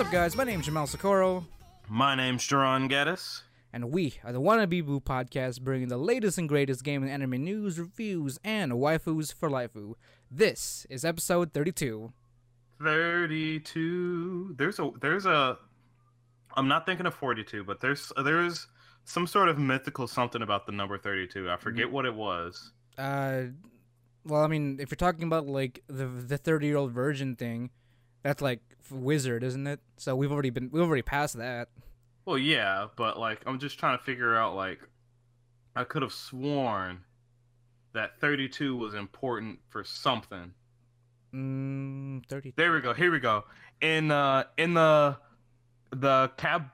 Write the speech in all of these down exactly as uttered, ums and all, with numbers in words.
What's up, guys? My name's Jamal Socorro. My name's Jerron Geddes. And we are the Wanna Be Boo podcast, bringing the latest and greatest game and anime news, reviews, and waifus for laifu. This is episode thirty-two. thirty-two. There's a... There's a... I'm not thinking of forty-two, but there's there's some sort of mythical something about the number thirty-two. I forget mm. what it was. Uh... Well, I mean, if you're talking about, like, the the thirty-year-old virgin thing, that's, like, wizard, isn't it? So we've already been, we've already passed that. Well, yeah, but, like, I'm just trying to figure out, like, I could have sworn that thirty-two was important for something. Mm, thirty-two. There we go, here we go. In, uh, in the, the, Kab,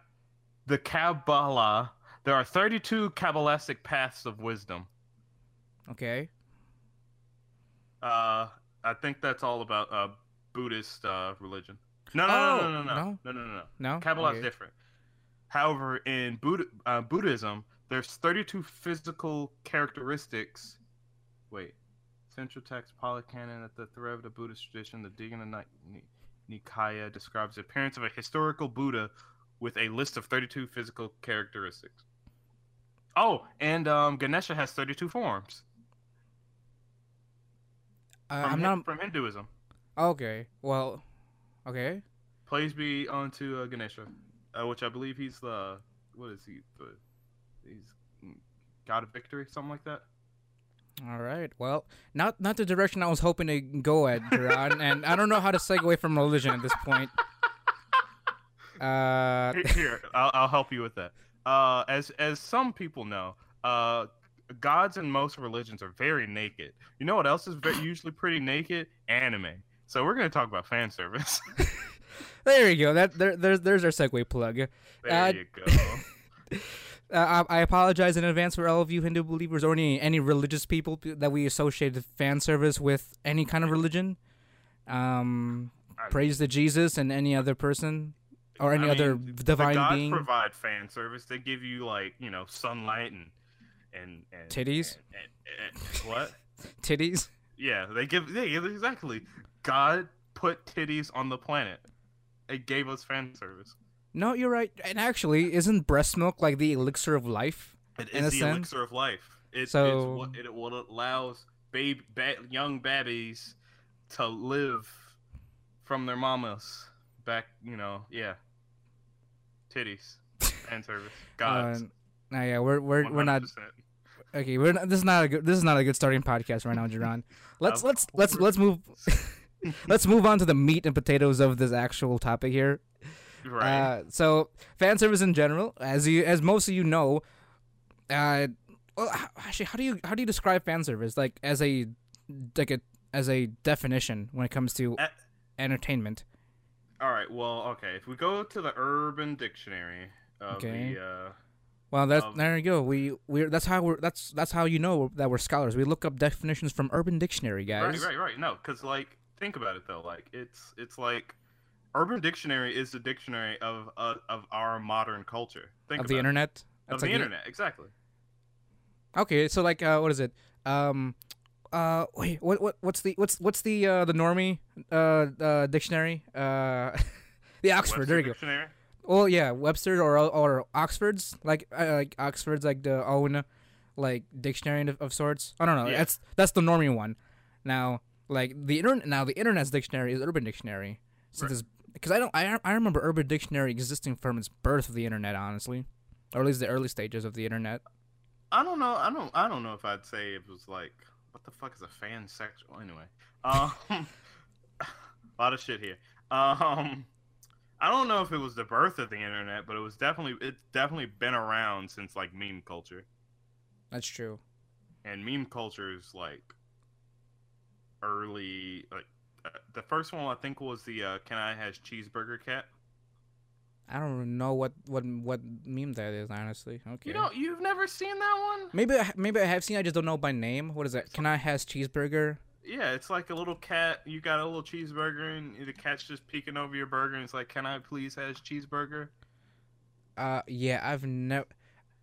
the Kabbalah, there are thirty-two Kabbalistic paths of wisdom. Okay. Uh, I think that's all about uh Buddhist uh religion. No, no, oh, no, no, no, no, no, no, no. no? Kabbalah is okay. different. However, in Buddha uh, Buddhism, there's thirty-two physical characteristics. Wait, central text polycanon at the Theravada Buddhist tradition, the Dīgha Nikāya describes the appearance of a historical Buddha with a list of thirty-two physical characteristics. Oh, and um, Ganesha has thirty-two forms. Uh, from, I'm not... from Hinduism. Okay. Well, okay. Please be on to uh, Ganesha, uh, which I believe he's the uh, what is he? The, he's God of Victory, something like that. All right. Well, not not the direction I was hoping to go at, Jerron, and I don't know how to segue from religion at this point. uh... Here, here I'll, I'll help you with that. Uh, as as some people know, uh. gods in most religions are very naked. You know what else is very, usually pretty naked? Anime. So we're going to talk about fan service. There you go. That there, there's there's our segue plug. There uh, you go. uh, I, I apologize in advance for all of you Hindu believers or any any religious people that we associate fan service with any kind of religion. Um, I, praise to Jesus and any other person. Or any I mean, other divine the gods being. Gods provide fan service. They give you, like, you know, sunlight and And, and titties and, and, and, what titties yeah they give they yeah, exactly God put titties on the planet. It gave us fan service. No, you're right. And actually, isn't breast milk like the elixir of life? It is the sense? elixir of life. It, so... it's what, it, what allows baby ba young babies to live from their mamas back, you know. Yeah, titties. Fan service. Gods. um, Nah, yeah, we're we're one hundred percent. We're not okay. We're not, this is not a good this is not a good starting podcast right now, Jerron. Let's let's let's let's move let's move on to the meat and potatoes of this actual topic here. Right. Uh, so fan service in general, as you as most of you know, uh, well, actually, how do you how do you describe fan service, like as a like a as a definition when it comes to At, entertainment? All right. Well, okay. If we go to the Urban Dictionary of okay. the. Uh, Well, that's, um, there you go. We we that's how we're that's that's how you know that we're scholars. We look up definitions from Urban Dictionary, guys. Right, right, right. No, because like think about it though. Like it's it's like Urban Dictionary is the dictionary of uh, of our modern culture. Think of about the internet. It. Of the like internet, the... exactly. Okay, so like uh, what is it? Um, uh, wait, what what what's the what's what's the uh, the normie uh, uh dictionary? Uh, the Oxford. Webster there you go. Dictionary? Well, yeah, Webster or or Oxford's like uh, like Oxford's like the own like dictionary of, of sorts. I don't know. Yeah. That's that's the normie one. Now, like the internet. Now the internet's dictionary is Urban Dictionary, since because right. I don't I I remember Urban Dictionary existing from its birth of the internet, honestly, or at least the early stages of the internet. I don't know. I don't. I don't know if I'd say it was like what the fuck is a fan section? Well, anyway, um, a lot of shit here. Um. I don't know if it was the birth of the internet, but it was definitely it's definitely been around since like meme culture. That's true. And meme culture is like early, like uh, the first one I think was the uh, "Can I Has Cheeseburger Cat." I don't know what what what meme that is, honestly. Okay. You know, you've never seen that one? Maybe I, maybe I have seen. I just don't know by name. What is that? "Can I Has Cheeseburger." Yeah, it's like a little cat. You got a little cheeseburger, and the cat's just peeking over your burger, and it's like, "Can I please have cheeseburger?" Uh, yeah, I've never,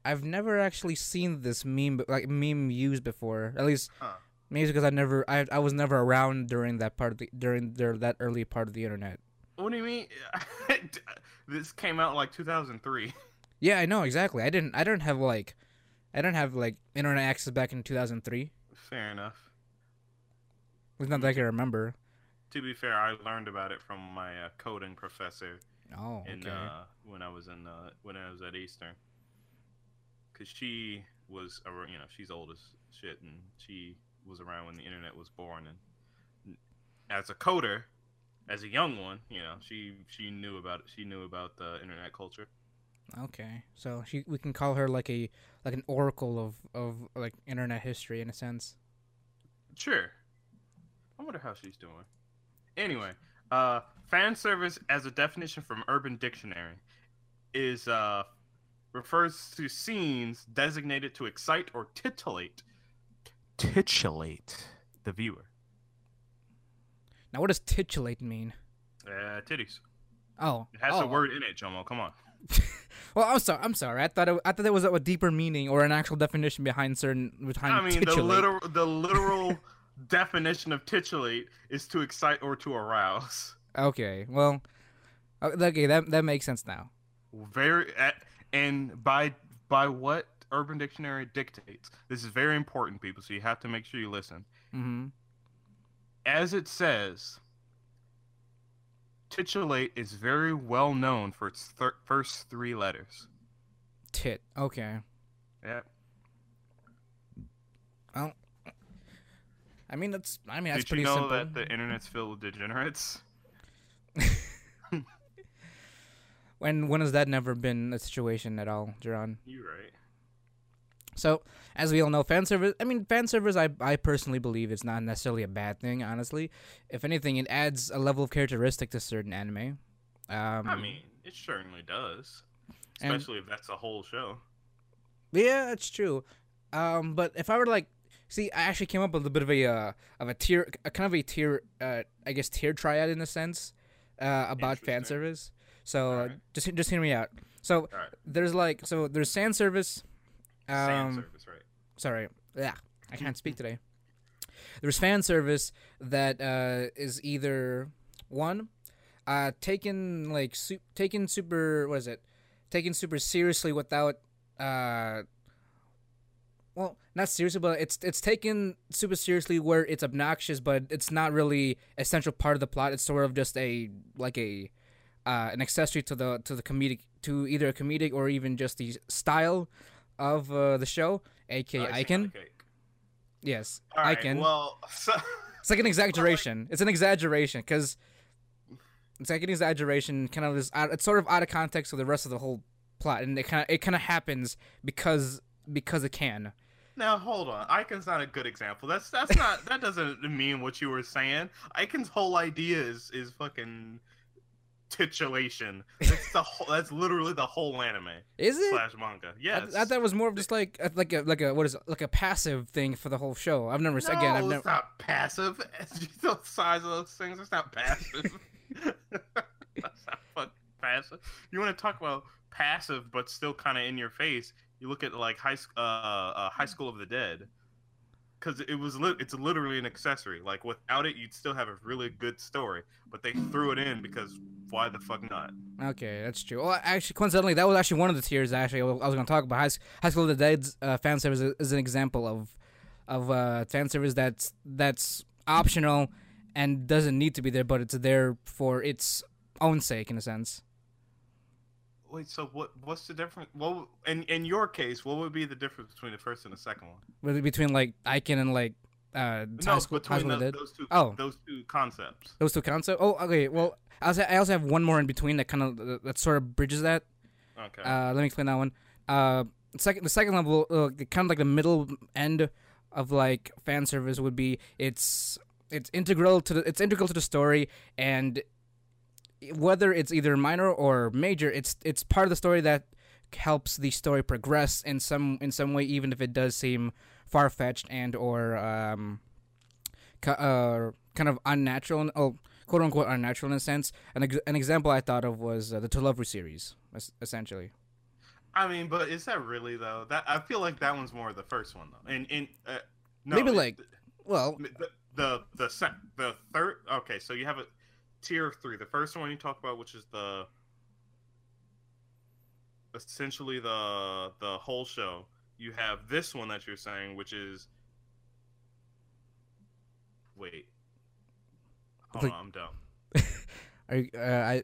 I've never actually seen this meme, like meme used before. At least, huh. maybe because I never, I, I was never around during that part of the during their that early part of the internet. What do you mean? This came out like two thousand three. Yeah, I know exactly. I didn't. I don't have like, I don't have like internet access back in two thousand three. Fair enough. It's not that I can remember. To be fair, I learned about it from my uh, coding professor. Oh, okay. In, uh, when I was in uh, when I was at Eastern, because she was, you know, she's old as shit, and she was around when the internet was born, and as a coder, as a young one, you know, she she knew about it. She knew about the internet culture. Okay, so she we can call her like a like an oracle of of like internet history in a sense. Sure. I wonder how she's doing. Anyway, uh, fan service as a definition from Urban Dictionary is uh, refers to scenes designated to excite or titillate titillate the viewer. Now, what does titillate mean? Uh, titties. Oh, it has oh. a word in it, Jomo. Come on. Well, I'm sorry. I'm sorry. I thought it, I thought there was a deeper meaning or an actual definition behind certain behind. I mean, titillate. the literal the literal. definition of titillate is to excite or to arouse. Okay, well, okay, that that makes sense now. Very, uh, and by by what Urban Dictionary dictates, this is very important, people. So you have to make sure you listen. Mm-hmm. As it says, titillate is very well known for its thir first three letters. Tit. Okay. Yeah. Well. I mean that's. I mean that's Did pretty simple. Did you know simple. that the internet's filled with degenerates? when when has that never been a situation at all, Jerron? You're right. So, as we all know, fan service. I mean, fan service. I I personally believe it's not necessarily a bad thing. Honestly, if anything, it adds a level of characteristic to certain anime. Um, I mean, it certainly does, especially and, if that's a whole show. Yeah, that's true. Um, but if I were like. See, I actually came up with a bit of a uh, of a tier, a kind of a tier, uh, I guess tier triad in a sense uh, about fan service. So right. uh, just just hear me out. So right. there's like so there's fan service. Um, fan service, right? Sorry, yeah, I can't speak today. There's fan service that uh, is either one, uh, taken like su taken super what is it, taken super seriously without. Uh, Well, not seriously, but it's it's taken super seriously where it's obnoxious, but it's not really a central part of the plot. It's sort of just a like a uh, an accessory to the to the comedic to either a comedic or even just the style of uh, the show, aka oh, Iken. Yes, All right, Iken. Well, so it's like an exaggeration. It's an exaggeration because it's like an exaggeration. Kind of this. It's sort of out of context of the rest of the whole plot, and it kind of it kind of happens because because it can. Now hold on, Iken's not a good example. That's that's not that doesn't mean what you were saying. Iken's whole idea is is fucking titillation. That's the whole. That's literally the whole anime. Is it slash manga? Yes. I, I thought it was more of just like like a like a what is it, like a passive thing for the whole show. I've never no, again. I've never... It's not passive. It's just the size of those things. It's not passive. That's not fucking passive. You want to talk about passive, but still kind of in your face. You look at like high uh, uh, High School of the Dead, because it was li it's literally an accessory. Like without it, you'd still have a really good story, but they threw it in because why the fuck not? Okay, that's true. Well, actually, coincidentally, that was actually one of the tiers. Actually, I was going to talk about high, high School of the Dead's uh, fan service is an example of of uh, fan service that's that's optional and doesn't need to be there, but it's there for its own sake in a sense. Wait, so what? What's the difference? Well, in in your case, what would be the difference between the first and the second one? Between like Iken and like uh, no, between the, those two. Oh, those two concepts. Those two concepts. Oh, okay. Well, I also I also have one more in between that kind of that sort of bridges that. Okay. Uh, let me explain that one. Uh, second, the second level, uh, kind of like the middle end of like fan service would be it's it's integral to the it's integral to the story and. Whether it's either minor or major, it's it's part of the story that helps the story progress in some in some way, even if it does seem far fetched and or um, uh, kind of unnatural, oh, quote unquote unnatural in a sense. An ex an example I thought of was uh, the To Love Ru series, essentially. I mean, but is that really though? That I feel like that one's more of the first one though, and and uh, no, maybe like it, well the the the, the, the third. Okay, so you have a. tier three. The first one you talk about, which is the essentially the the whole show. You have this one that you're saying, which is wait. Hold like, on, I'm dumb. Are you, uh, I?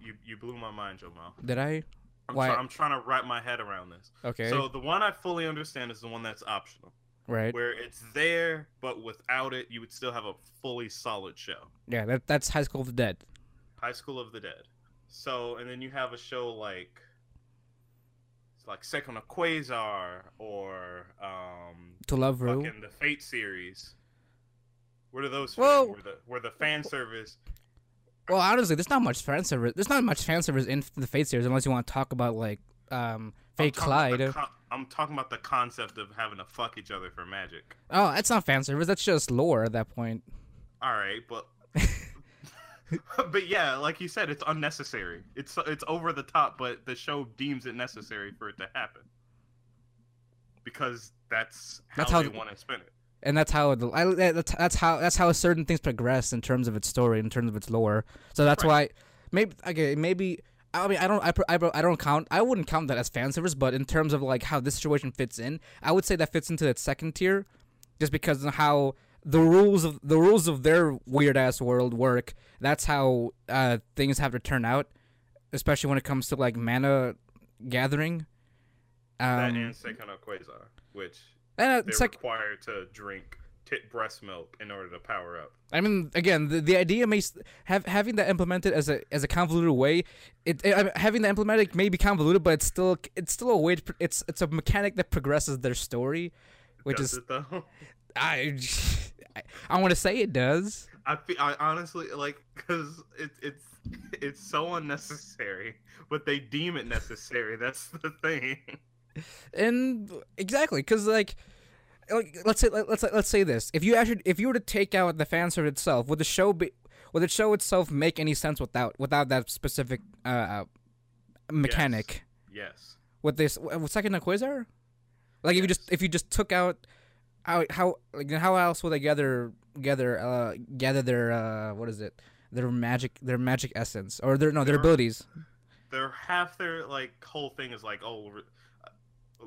You you blew my mind, Jamal. Did I? I'm, Why? Try, I'm trying to wrap my head around this. Okay. So the one I fully understand is the one that's optional. Right. Where it's there, but without it, you would still have a fully solid show. Yeah, that that's High School of the Dead. High School of the Dead. So, and then you have a show like, it's like Seikon no Qwaser or um, To Love Ru, fucking the Fate series. What are those? Whoa. Where the, where the fan service. Well, honestly, there's not much fan service. There's not much fan service in the Fate series unless you want to talk about like um, Fate/kaleid. Con- I'm talking about the concept of having to fuck each other for magic. Oh, that's not fan service. That's just lore at that point. All right, but but yeah, like you said, it's unnecessary. It's it's over the top, but the show deems it necessary for it to happen because that's how that's they how... want to spin it. And that's how it, that's how that's how certain things progress in terms of its story, in terms of its lore. So that's right. why, maybe okay, maybe I mean I don't I, I don't count I wouldn't count that as fan service, but in terms of like how this situation fits in, I would say that fits into that second tier, just because of how the rules of the rules of their weird ass world work. That's how uh, things have to turn out, especially when it comes to like mana gathering. Um, that and Seikon no Qwaser, which. And they're like, required to drink tit breast milk in order to power up. I mean, again, the, the idea may have having that implemented as a as a convoluted way. It, it having that implemented may be convoluted, but it's still it's still a way. To, it's it's a mechanic that progresses their story, which does is it though? I I, I want to say it does. I I honestly like because it's it's it's so unnecessary, but they deem it necessary. That's the thing. And exactly, because like, like let's say let's let's say this: if you actually if you were to take out the fan service itself, would the show be would the show itself make any sense without without that specific uh, mechanic? Yes. yes. With this, with Seikon no Qwaser, like yes. if you just if you just took out how how like how else would they gather gather uh, gather their uh, what is it their magic their magic essence or their no their, their abilities? Their half their like whole thing is like oh.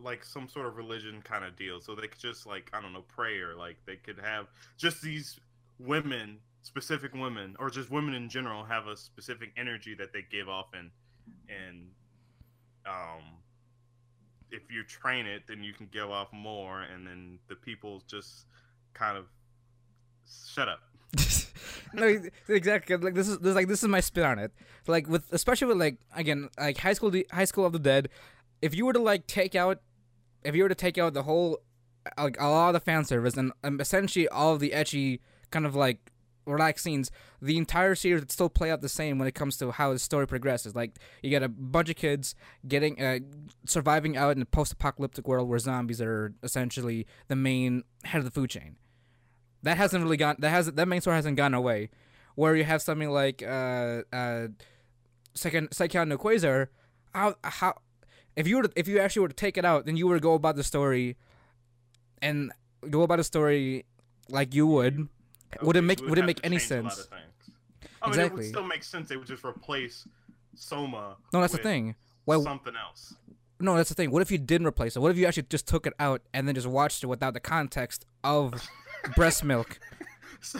like some sort of religion kind of deal, so they could just like I don't know pray, or like they could have just these women, specific women, or just women in general, have a specific energy that they give off, and and um if you train it, then you can give off more, and then the people just kind of shut up. No, exactly. Like this is this like this is my spin on it. Like with especially with like again like high school high school of the dead. If you were to like take out, if you were to take out the whole, like all the fan service and um, essentially all the ecchi kind of like relaxed scenes, the entire series would still play out the same when it comes to how the story progresses. Like you got a bunch of kids getting uh, surviving out in a post-apocalyptic world where zombies are essentially the main head of the food chain. That hasn't really gone. That hasn't. That main story hasn't gone away. Where you have something like uh, uh, Seikon no Qwaser, how how. If you were to, if you actually were to take it out, then you would go about the story, and go about a story like you would. Okay, would it make Would it make any sense? I mean, exactly. It would still make sense. They would just replace Soma. No, that's with the thing. Well, something else. No, that's the thing. What if you didn't replace it? What if you actually just took it out and then just watched it without the context of breast milk? So,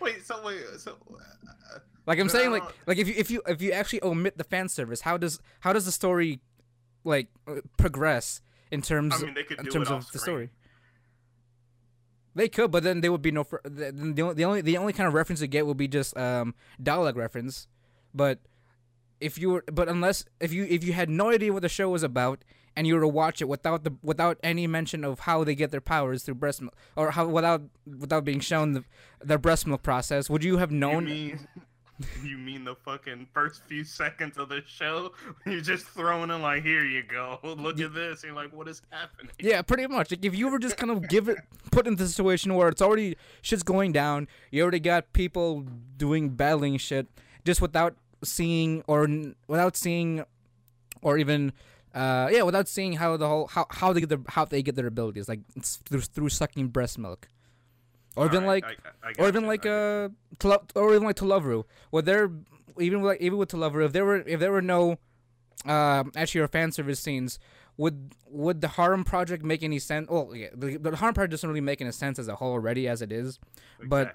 wait. So wait. So. Uh, Like I'm saying, like, like if you if you if you actually omit the fan service, how does how does the story, like, progress in terms I mean, they could in do terms it of the story? They could, but then there would be no. Then the only the only kind of reference you get would be just um, dialogue reference. But if you were, but unless if you if you had no idea what the show was about and you were to watch it without the without any mention of how they get their powers through breast milk, or how without without being shown the their breast milk process, would you have known? You mean- You mean the fucking first few seconds of the show? You're just throwing in like, here you go, look at this. And you're like, what is happening? Yeah, pretty much. Like, if you were just kind of give it, put into the situation where it's already shit's going down, you already got people doing battling shit, just without seeing or without seeing, or even, uh, yeah, without seeing how the whole how, how they get their how they get their abilities, like it's through, through sucking breast milk. Or even, right, like, I, I or even like, or even like, uh, or even like To Love Ru. Well, there, even like, even with To Love Ru, if there were, if there were no, uh, actually, or fan service scenes, would would the harem project make any sense? Well, yeah, the, the harem project doesn't really make any sense as a whole already as it is. Exactly. But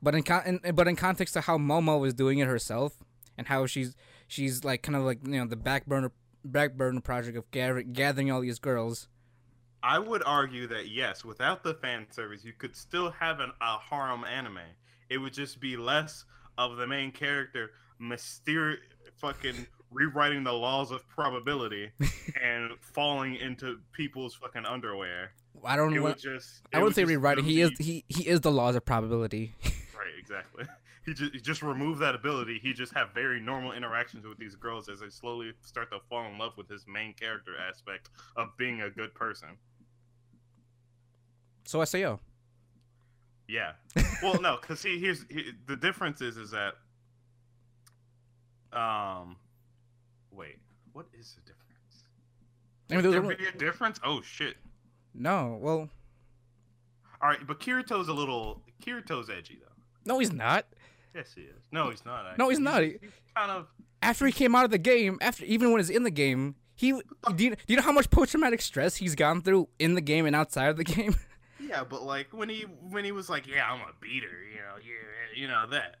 but in, con in but in context to how Momo was doing it herself and how she's she's like kind of like, you know, the back burner back burner project of gather gathering all these girls. I would argue that, yes, without the fan service, you could still have an, a harem anime. It would just be less of the main character mysterious fucking rewriting the laws of probability and falling into people's fucking underwear. I don't know. Would just, I wouldn't would say rewriting. He is he he is the laws of probability. Right, exactly. He just, he just removed that ability. He just have very normal interactions with these girls as they slowly start to fall in love with his main character aspect of being a good person. So I say, oh, yeah. Well, no, because see, here's he, the difference is is that, um, wait, what is the difference? I mean, there be a difference? Oh shit. No, well, all right, but Kirito's a little Kirito's edgy though. No, he's not. Yes, he is. No, he's not. Actually. No, he's not. He's, he's kind of after he came out of the game. After even when he's in the game, he do you, do you know how much post-traumatic stress he's gone through in the game and outside of the game? Yeah, but like when he when he was like, yeah, I'm a beater, you know, yeah, you know that.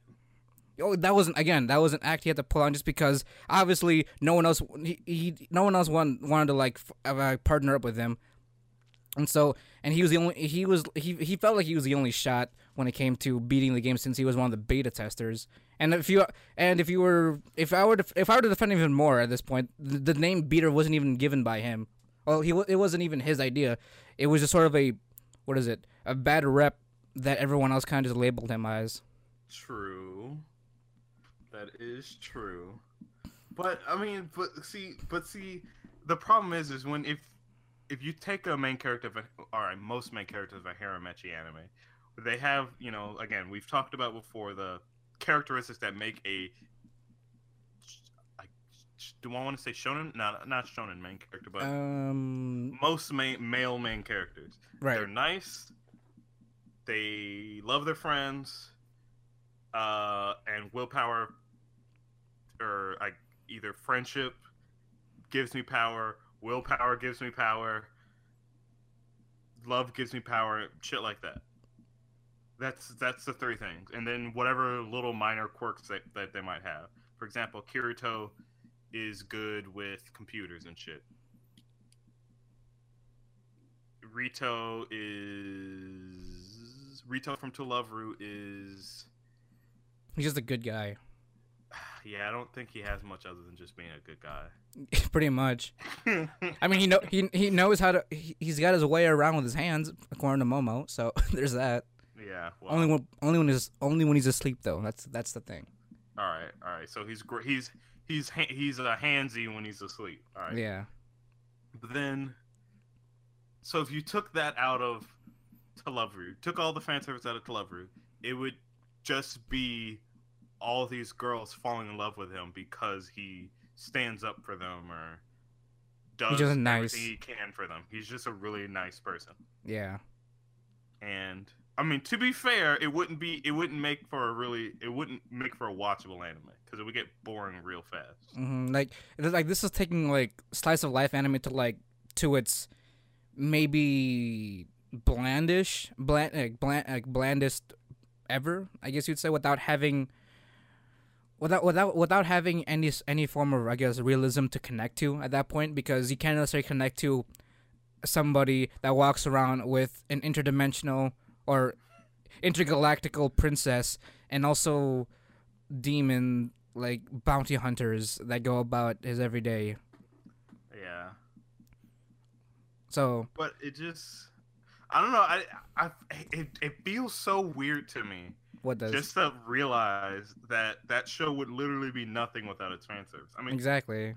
Oh, that wasn't again. That was an act he had to pull on just because obviously no one else he, he no one else wanted, wanted to like uh, partner up with him, and so and he was the only he was he he felt like he was the only shot when it came to beating the game since he was one of the beta testers. And if you and if you were if I were to, if I were to defend him even more at this point, the, the name beater wasn't even given by him. Well, he it wasn't even his idea. It was just sort of a what is it a bad rep that everyone else kind of just labeled him as. True. That is true, but I mean, but see, but see, the problem is, is when if if you take a main character, of a, all right, most main characters of a Haramechi anime, they have, you know, again, we've talked about before the characteristics that make a, I, do I want to say shonen? No, not shonen main character, but um, most main, male main characters. Right. They're nice. They love their friends. Uh, and willpower. Or I either friendship gives me power, willpower gives me power, love gives me power, shit like that. That's that's the three things, and then whatever little minor quirks that that they might have. For example, Kirito is good with computers and shit. Rito is Rito from To Love Ru is. He's just a good guy. Yeah, I don't think he has much other than just being a good guy. Pretty much. I mean, he know he he knows how to. He, he's got his way around with his hands, according to Momo. So there's that. Yeah. Well, only when only when he's only when he's asleep though. That's that's the thing. All right, all right. So he's he's he's he's a handsy when he's asleep. All right. Yeah. But then, so if you took that out of To Love Ru, took all the fan service out of To Love Ru, it would just be all these girls falling in love with him because he stands up for them or does everything nice. he can for them. He's just a really nice person. Yeah. And I mean, to be fair, it wouldn't be it wouldn't make for a really it wouldn't make for a watchable anime because it would get boring real fast. Mm-hmm. Like like this is taking like slice of life anime to like to its maybe blandish bland like, bland like blandest. Ever, I guess you'd say, without having, without without without having any any form of, I guess, realism to connect to at that point, because you can't necessarily connect to somebody that walks around with an interdimensional or intergalactical princess and also demon like bounty hunters that go about his everyday. Yeah. So. But it just. I don't know. I, I, it, it feels so weird to me. What does? Just to realize that that show would literally be nothing without its fan service. I mean, exactly.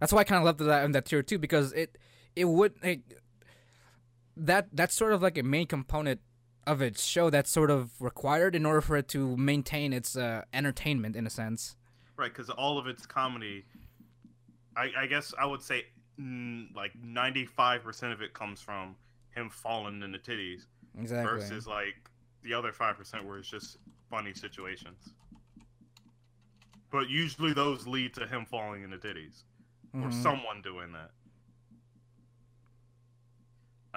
That's why I kind of left that in that tier too, because it, it would it, that that's sort of like a main component of its show that's sort of required in order for it to maintain its uh, entertainment in a sense. Right, because all of its comedy, I, I guess I would say, like ninety-five percent of it comes from him falling in the titties, Exactly. Versus like the other five percent where it's just funny situations. But usually those lead to him falling into ditties. Mm-hmm. Or someone doing that.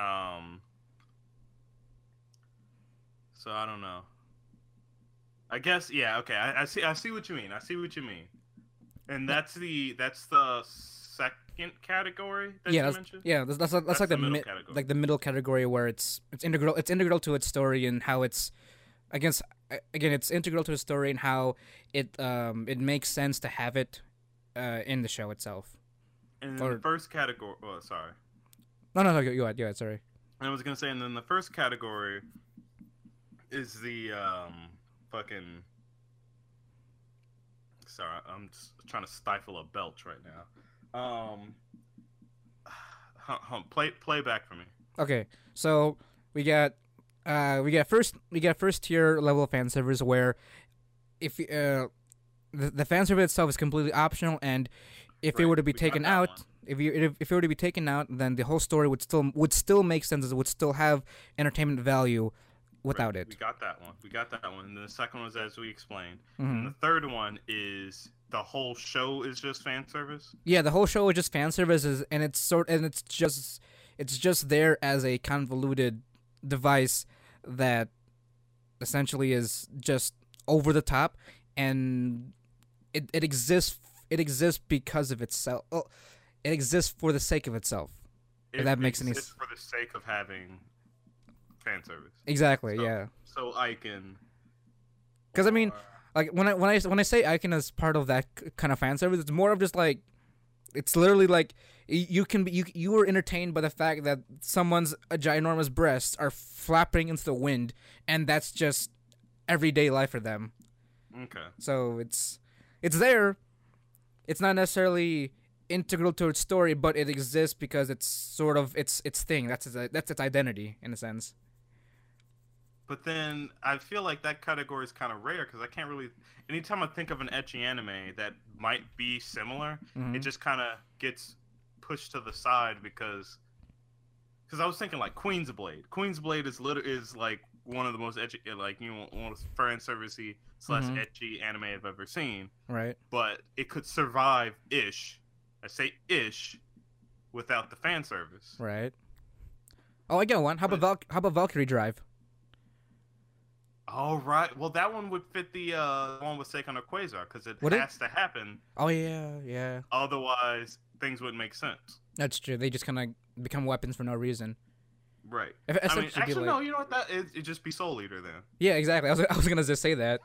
Um So I don't know. I guess yeah, okay. I, I see I see what you mean. I see what you mean. And that's the that's the second category that yeah, you that's, mentioned? Yeah, that's that's, that's, that's like the, the middle mi- like the middle category where it's it's integral it's integral to its story and how it's I guess again it's integral to the story and how it um it makes sense to have it uh, in the show itself. And or, the first category oh sorry. No no no go ahead, go ahead, sorry. I was gonna say and then the first category is the um fucking sorry, I'm trying to stifle a belch right now. Um hum, hum, play play back for me. Okay. So we got Uh, we got first we got first tier level fan servers where if uh, the the fan server itself is completely optional, and if right. it were to be we taken out, one. if you if, if it were to be taken out, then the whole story would still would still make sense. It would still have entertainment value without right. it. We got that one. We got that one. And the second one was as we explained. Mm-hmm. And the third one is the whole show is just fan service. Yeah, the whole show is just fan services, and it's sort and it's just it's just there as a convoluted device that essentially is just over the top, and it it exists it exists because of itself. Oh, it exists for the sake of itself. It if that makes any sense. For the sake of having fan service. Exactly. So, yeah. So Iken. Because I mean, like when I when I when I say Iken as part of that kind of fan service, it's more of just like it's literally like. You can be, you you were entertained by the fact that someone's uh, ginormous breasts are flapping into the wind, and that's just everyday life for them. Okay. So it's it's there. It's not necessarily integral to its story, but it exists because it's sort of its its thing. That's its, that's its identity in a sense. But then I feel like that category is kind of rare because I can't really. Anytime I think of an ecchi anime that might be similar, mm-hmm. it just kind of gets pushed to the side because because I was thinking like Queen's Blade. Queen's Blade is lit- is like one of the most edgy, like you know, one of the fan servicey slash mm-hmm. edgy anime I've ever seen. Right. But it could survive ish. I say ish without the fan service. Right. Oh, I got one. How about Val- how about Valkyrie Drive? All right. Well, that one would fit the uh, one with Seikon no Qwaser because it would has it? to happen. Oh yeah, yeah. Otherwise, things wouldn't make sense. That's true. They just kind of become weapons for no reason. Right. If, I mean, actually, like, no, you know what? That is, it'd just be Soul Eater then. Yeah, exactly. I was, I was going to just say that.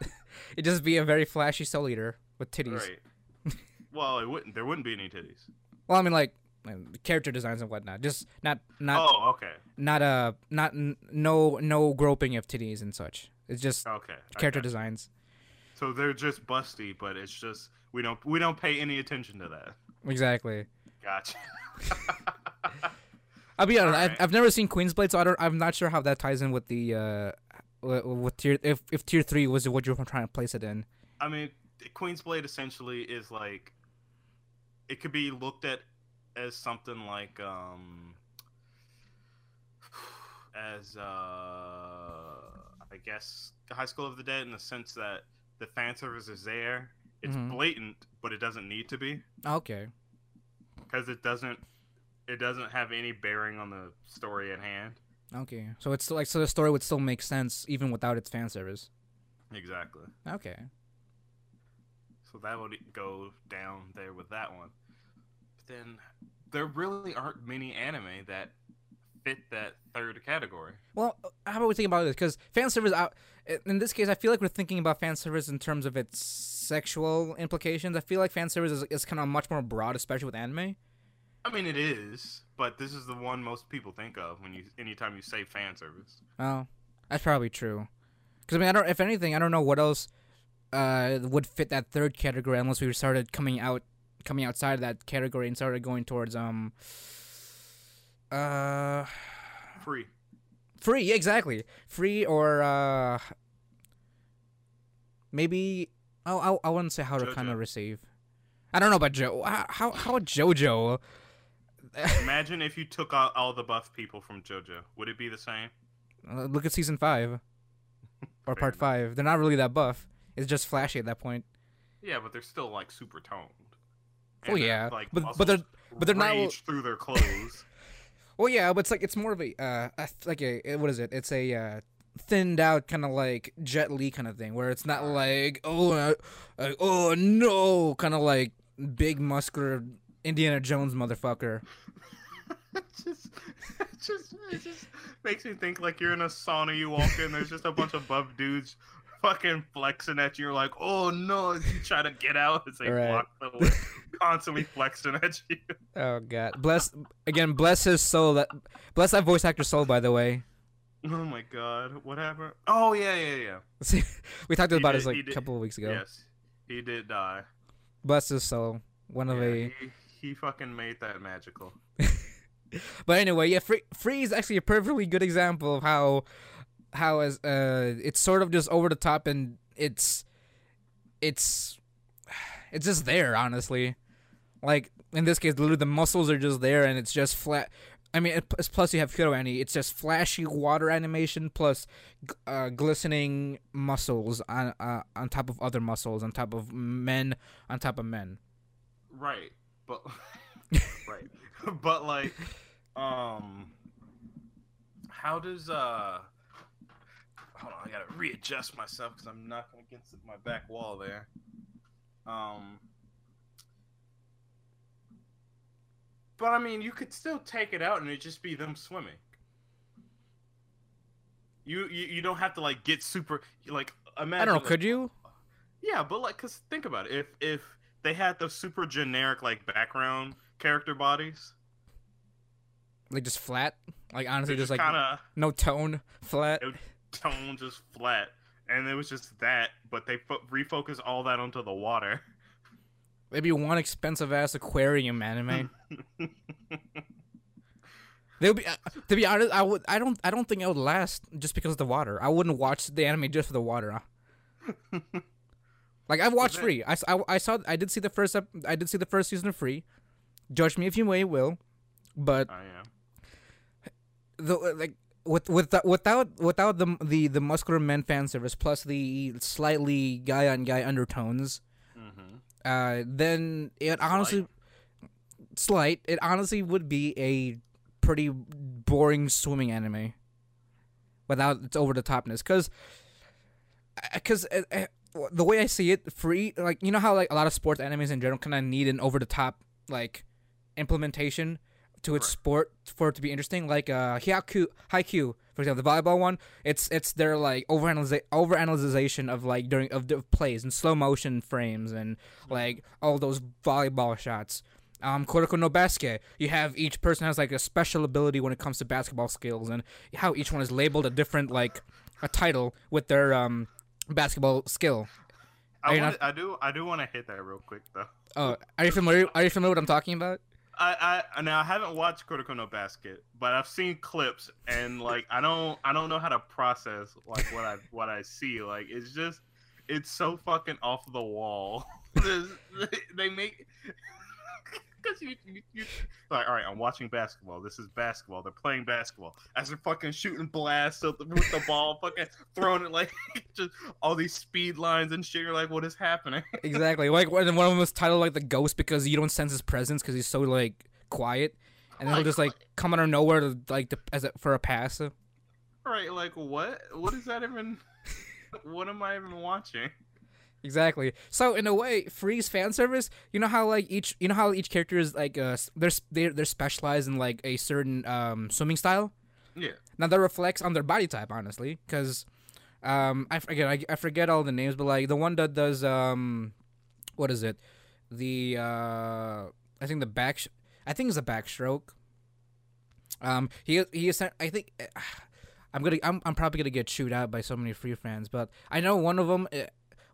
It'd just be a very flashy Soul Eater with titties. Right. Well, it wouldn't. There wouldn't be any titties. Well, I mean, like, character designs and whatnot. Just not, not. Oh, okay. Not, uh, not, no, no groping of titties and such. It's just okay, character okay. designs. So they're just busty, but it's just, we don't, we don't pay any attention to that. Exactly. Gotcha. I'll be honest. Right. I've, I've never seen Queen's Blade, so I don't, I'm not sure how that ties in with the uh, with tier if if tier three was what you were trying to place it in. I mean, Queen's Blade essentially is like it could be looked at as something like um as uh I guess High School of the Dead in the sense that the fan service is there. It's mm-hmm. blatant, but it doesn't need to be. Okay. Because it doesn't, it doesn't have any bearing on the story at hand. Okay, so it's like so the story would still make sense even without its fan service. Exactly. Okay. So that would go down there with that one. But then there really aren't many anime that fit that third category. Well, how about we think about this? Because fan service, in this case, I feel like we're thinking about fan service in terms of its sexual implications. I feel like fan service is, is kind of much more broad, especially with anime. I mean, it is, but this is the one most people think of when you anytime you say fan service. Oh, that's probably true. Because I mean, I don't. If anything, I don't know what else uh, would fit that third category unless we started coming out, coming outside of that category and started going towards um. Uh, free, free, yeah, exactly. Free or uh, maybe I I, I wouldn't say how to kind of receive. I don't know about Joe. How how, how JoJo? Imagine if you took out all the buff people from JoJo. Would it be the same? Uh, look at season five, or part five. They're not really that buff. It's just flashy at that point. Yeah, but they're still like super toned. And oh yeah, like but but they're but they're rage not through their clothes. Well, yeah, but it's like it's more of a uh a, like a what is it? It's a uh, thinned out kind of like Jet Li kind of thing where it's not like oh uh, uh, oh no kind of like big muscular Indiana Jones motherfucker. It just, it just, it just makes me think like you're in a sauna, you walk in, there's just a bunch of buff dudes fucking flexing at you. You're like, oh no, you try to get out as they right. block the way, constantly flexing at you. Oh god, bless again, bless his soul. That bless that voice actor's soul, by the way. Oh my god, what happened? Oh yeah, yeah, yeah. We talked about did, it like a couple of weeks ago. Yes, he did die. Bless his soul. One yeah, of a he, he fucking made that magical. But anyway, yeah, Free, Free is actually a perfectly good example of how, how as uh, it's sort of just over the top and it's, it's, it's just there. Honestly, like in this case, literally the muscles are just there and it's just flat. I mean, it, plus you have Kyoto Annie. It's just flashy water animation plus uh, glistening muscles on uh, on top of other muscles on top of men on top of men. Right, but right. But like, um, how does uh? Hold on, I gotta readjust myself because I'm knocking against my back wall there. Um, but I mean, you could still take it out and it'd just be them swimming. You you, you don't have to like get super like imagine. I don't know. Like, could you? Yeah, but like, cause think about it. If if they had the super generic like background character bodies, like just flat, like honestly just, just like kinda, no tone, flat tone, just flat, and it was just that, but they fo refocus all that onto the water. Maybe one expensive ass aquarium anime. They'll be uh, to be honest, I would I don't I don't think it would last just because of the water. I wouldn't watch the anime just for the water. Huh? Like I've watched Free. I, I, I saw I did see the first ep I did see the first season of Free. Judge me if you may, will, but I am. The like with with without without the the the muscular men fan service plus the slightly guy on guy undertones, mm-hmm. uh, then it slight. honestly, slight it honestly would be a pretty boring swimming anime. Without its over the topness, because because. Uh, the way I see it, Free, like you know how like a lot of sports animes in general kind of need an over the top like implementation to its right. sport for it to be interesting. Like uh, Haikyuu, Haikyuu, for example, the volleyball one. It's it's their like overanalyza overanalyzation of like during of, of plays and slow motion frames and like all those volleyball shots. Um, Kuroko no Basuke, you have each person has like a special ability when it comes to basketball skills and how each one is labeled a different like a title with their um. basketball skill. I, wanted, I do. I do want to hit that real quick though. Oh, are you familiar? Are you familiar with what I'm talking about? I, I now I haven't watched Kuroko no Basket, but I've seen clips and like I don't. I don't know how to process like what I what I see. Like it's just, it's so fucking off the wall. They make because you, you, you like all right. I'm watching basketball. This is basketball. They're playing basketball as they're fucking shooting blasts with the ball, fucking throwing it like. Just all these speed lines and shit. You're like, what is happening? Exactly. Like one of them was titled like the ghost because you don't sense his presence because he's so like quiet, and then he'll just like come out of nowhere to, like to, as a, for a pass. Right. Like what? What is that even? What am I even watching? Exactly. So in a way, Free's fan service. You know how like each you know how each character is like uh they're they're, they're specialized in like a certain um swimming style. Yeah. Now that reflects on their body type, honestly, because. Um, I forget. I, I forget all the names, but like the one that does um, what is it? The uh, I think the back. Sh I think it's a backstroke. Um, he he is. I think I'm gonna. I'm I'm probably gonna get chewed out by so many Free fans, but I know one of them.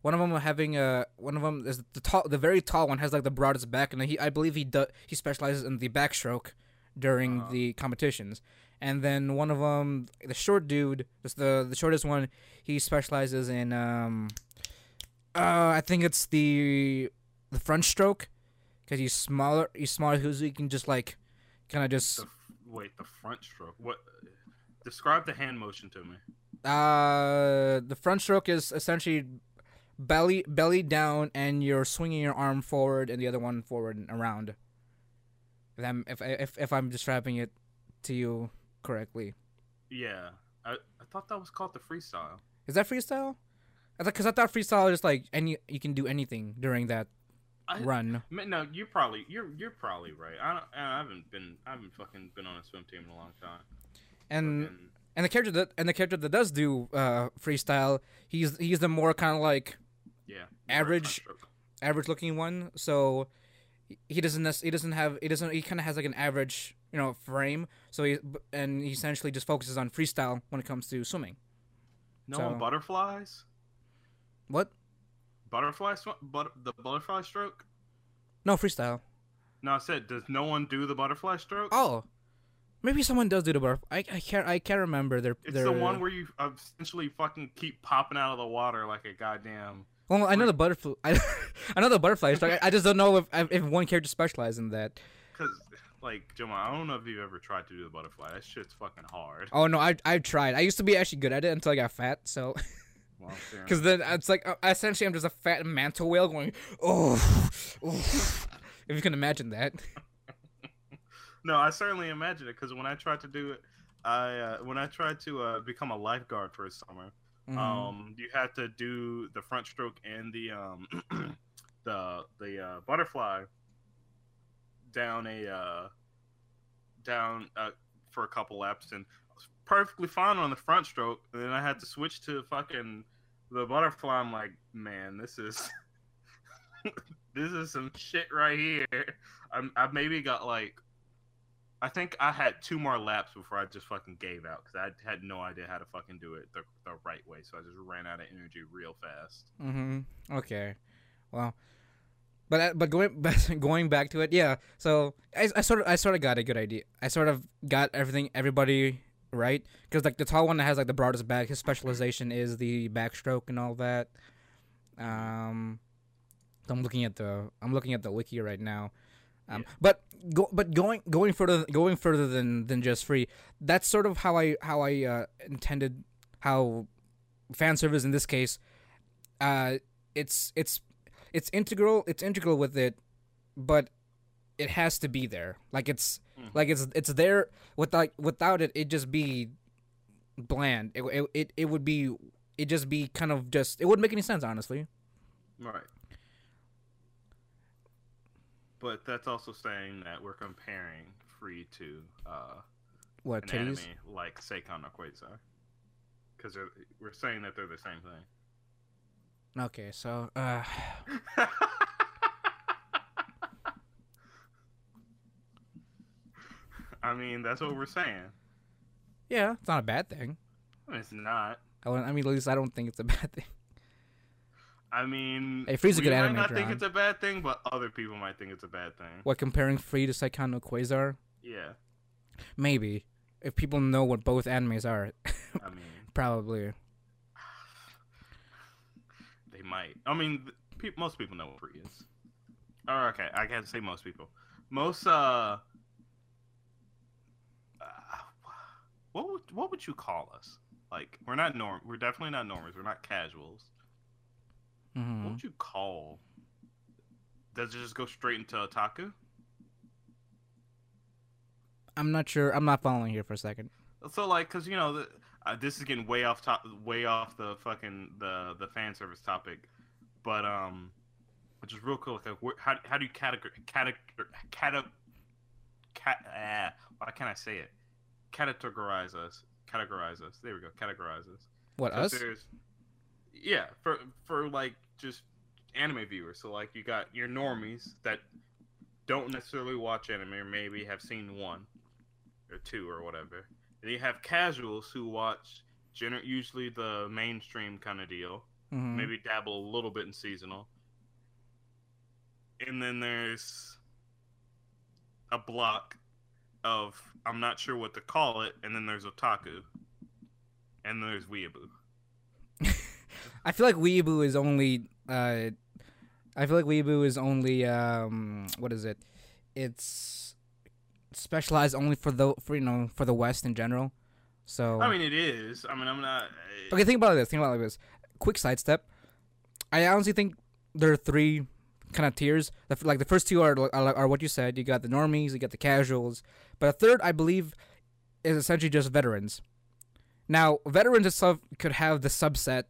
One of them having a. One of them is the tall. The very tall one has like the broadest back, and he. I believe he does. He specializes in the backstroke during uh-huh. the competitions. And then one of them, the short dude, just the the shortest one, he specializes in um, uh, I think it's the the front stroke, because he's smaller. He's smaller, so he can just like, kind of just the, wait the front stroke. What? Describe the hand motion to me. Uh, the front stroke is essentially belly belly down, and you're swinging your arm forward and the other one forward and around. If I'm if if if I'm describing it to you correctly. Yeah, I I thought that was called the freestyle. Is that freestyle? I thought because I thought freestyle is like any you can do anything during that I, run. No, you're probably you're you're probably right. I don't, I haven't been I haven't fucking been on a swim team in a long time. And fucking... and the character that and the character that does do uh, freestyle, he's he's the more kind of like yeah average average looking one. So he doesn't he doesn't have he doesn't he kind of has like an average you know frame. So he and he essentially just focuses on freestyle when it comes to swimming. No so. Butterflies. What? Butterfly sw- but the butterfly stroke? No, freestyle. No, I said, does no one do the butterfly stroke? Oh, maybe someone does do the butterfly. I, I can't. I can't remember. Their, it's their... the one where you essentially fucking keep popping out of the water like a goddamn. Well, I know the butterfly. I, I know the butterfly stroke. I just don't know if if one character specializes in that. Because, like, Jamal, I don't know if you've ever tried to do the butterfly. That shit's fucking hard. Oh no, I I tried. I used to be actually good at it until I got fat. So. Because then it's like essentially I'm just a fat mantle whale going oh, oh. If you can imagine that. No, I certainly imagine it because when I tried to do it, I uh, when I tried to uh, become a lifeguard for a summer, mm-hmm. um, you had to do the front stroke and the um the the uh, butterfly down a uh, down uh, for a couple laps and. Perfectly fine on the front stroke, and then I had to switch to fucking the butterfly. I'm like, man, this is this is some shit right here. I'm, I maybe got like, I think I had two more laps before I just fucking gave out because I had no idea how to fucking do it the, the right way. So I just ran out of energy real fast. Mm-hmm. Okay, well, but but going but going back to it, yeah. So I, I sort of I sort of got a good idea. I sort of got everything. Everybody. Right, because like the tall one that has like the broadest back, his specialization is the backstroke and all that. Um, I'm looking at the I'm looking at the wiki right now. Um, yeah. But go, but going going further going further than, than just free. That's sort of how I how I uh, intended how fan service in this case. Uh, it's it's it's integral it's integral with it, but it has to be there. Like it's. Like it's it's there without without it it'd just be bland. It it it, it would be it just be kind of just it wouldn't make any sense honestly. Right. But that's also saying that we're comparing Free to uh, what an anime like Seikon no Qwaser because we're saying that they're the same thing. Okay, so. Uh... I mean, that's what we're saying. Yeah, it's not a bad thing. It's not. I, I mean, at least I don't think it's a bad thing. I mean, hey, Free's a good animator. I might not think it's a bad thing, but other people might think it's a bad thing. What, comparing Free to Seikon no Qwaser? Yeah. Maybe. If people know what both animes are. I mean. Probably. They might. I mean, pe- most people know what Free is. Oh, okay, I can't say most people. Most, uh... What would, what would you call us? Like, we're not norm. We're definitely not normers. We're not casuals. Mm-hmm. What would you call? Does it just go straight into otaku? I'm not sure. I'm not following here for a second. So, like, because, you know, the, uh, this is getting way off top, way off the fucking the, the fan service topic. But, um, just real quick, like, where, how, how do you categorize... Categor, categor, cat, ah, why can't I say it? Categorize us. Categorize us. There we go. Categorize us. What, so us? Yeah, for, for like, just anime viewers. So, like, you got your normies that don't necessarily watch anime or maybe have seen one or two or whatever. And you have casuals who watch gener- usually the mainstream kind of deal. Mm-hmm. Maybe dabble a little bit in seasonal. And then there's a block of I'm not sure what to call it, and then there's otaku, and there's weeaboo. I feel like weeaboo is only. Uh, I feel like weeaboo is only. Um, what is it? It's specialized only for the for you know for the West in general. So I mean, it is. I mean, I'm not. I... Okay, think about this. Think about it like this. Quick sidestep. I honestly think there are three kind of tiers. Like the first two are, are are what you said. You got the normies. You got the casuals. But a third, I believe, is essentially just veterans. Now, veterans itself could have the subset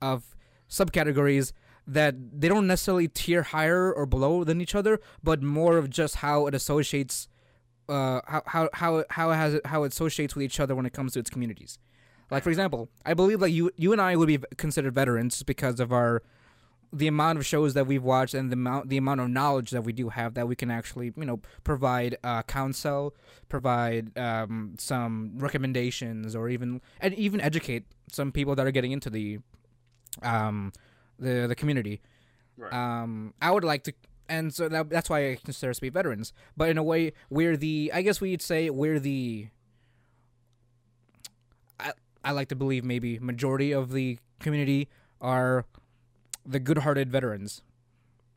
of subcategories that they don't necessarily tier higher or below than each other, but more of just how it associates, uh, how how how how it has it, how it associates with each other when it comes to its communities. Like for example, I believe like you you and I would be considered veterans because of our the amount of shows that we've watched and the amount the amount of knowledge that we do have that we can actually you know provide uh, counsel, provide um, some recommendations, or even and even educate some people that are getting into the um. the the community. Right. Um, I would like to, and so that, that's why I consider us to be veterans. But in a way, we're the, I guess we'd say we're the, I, I like to believe maybe majority of the community are the good-hearted veterans.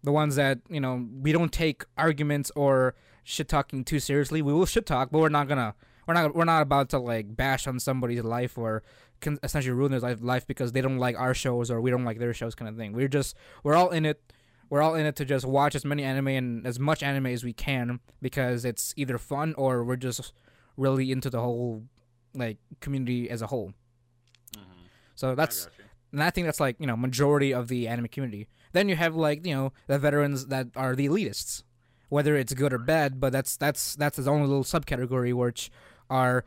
The ones that, you know, we don't take arguments or shit-talking too seriously. We will shit-talk, but we're not gonna, we're not, we're not about to, like, bash on somebody's life or can essentially ruin their life, life because they don't like our shows or we don't like their shows kind of thing. We're just, we're all in it, we're all in it to just watch as many anime and as much anime as we can because it's either fun or we're just really into the whole, like, community as a whole. Mm-hmm. So that's, I and I think that's, like, you know, majority of the anime community. Then you have, like, you know, the veterans that are the elitists, whether it's good or bad, but that's, that's, that's its own little subcategory, which are...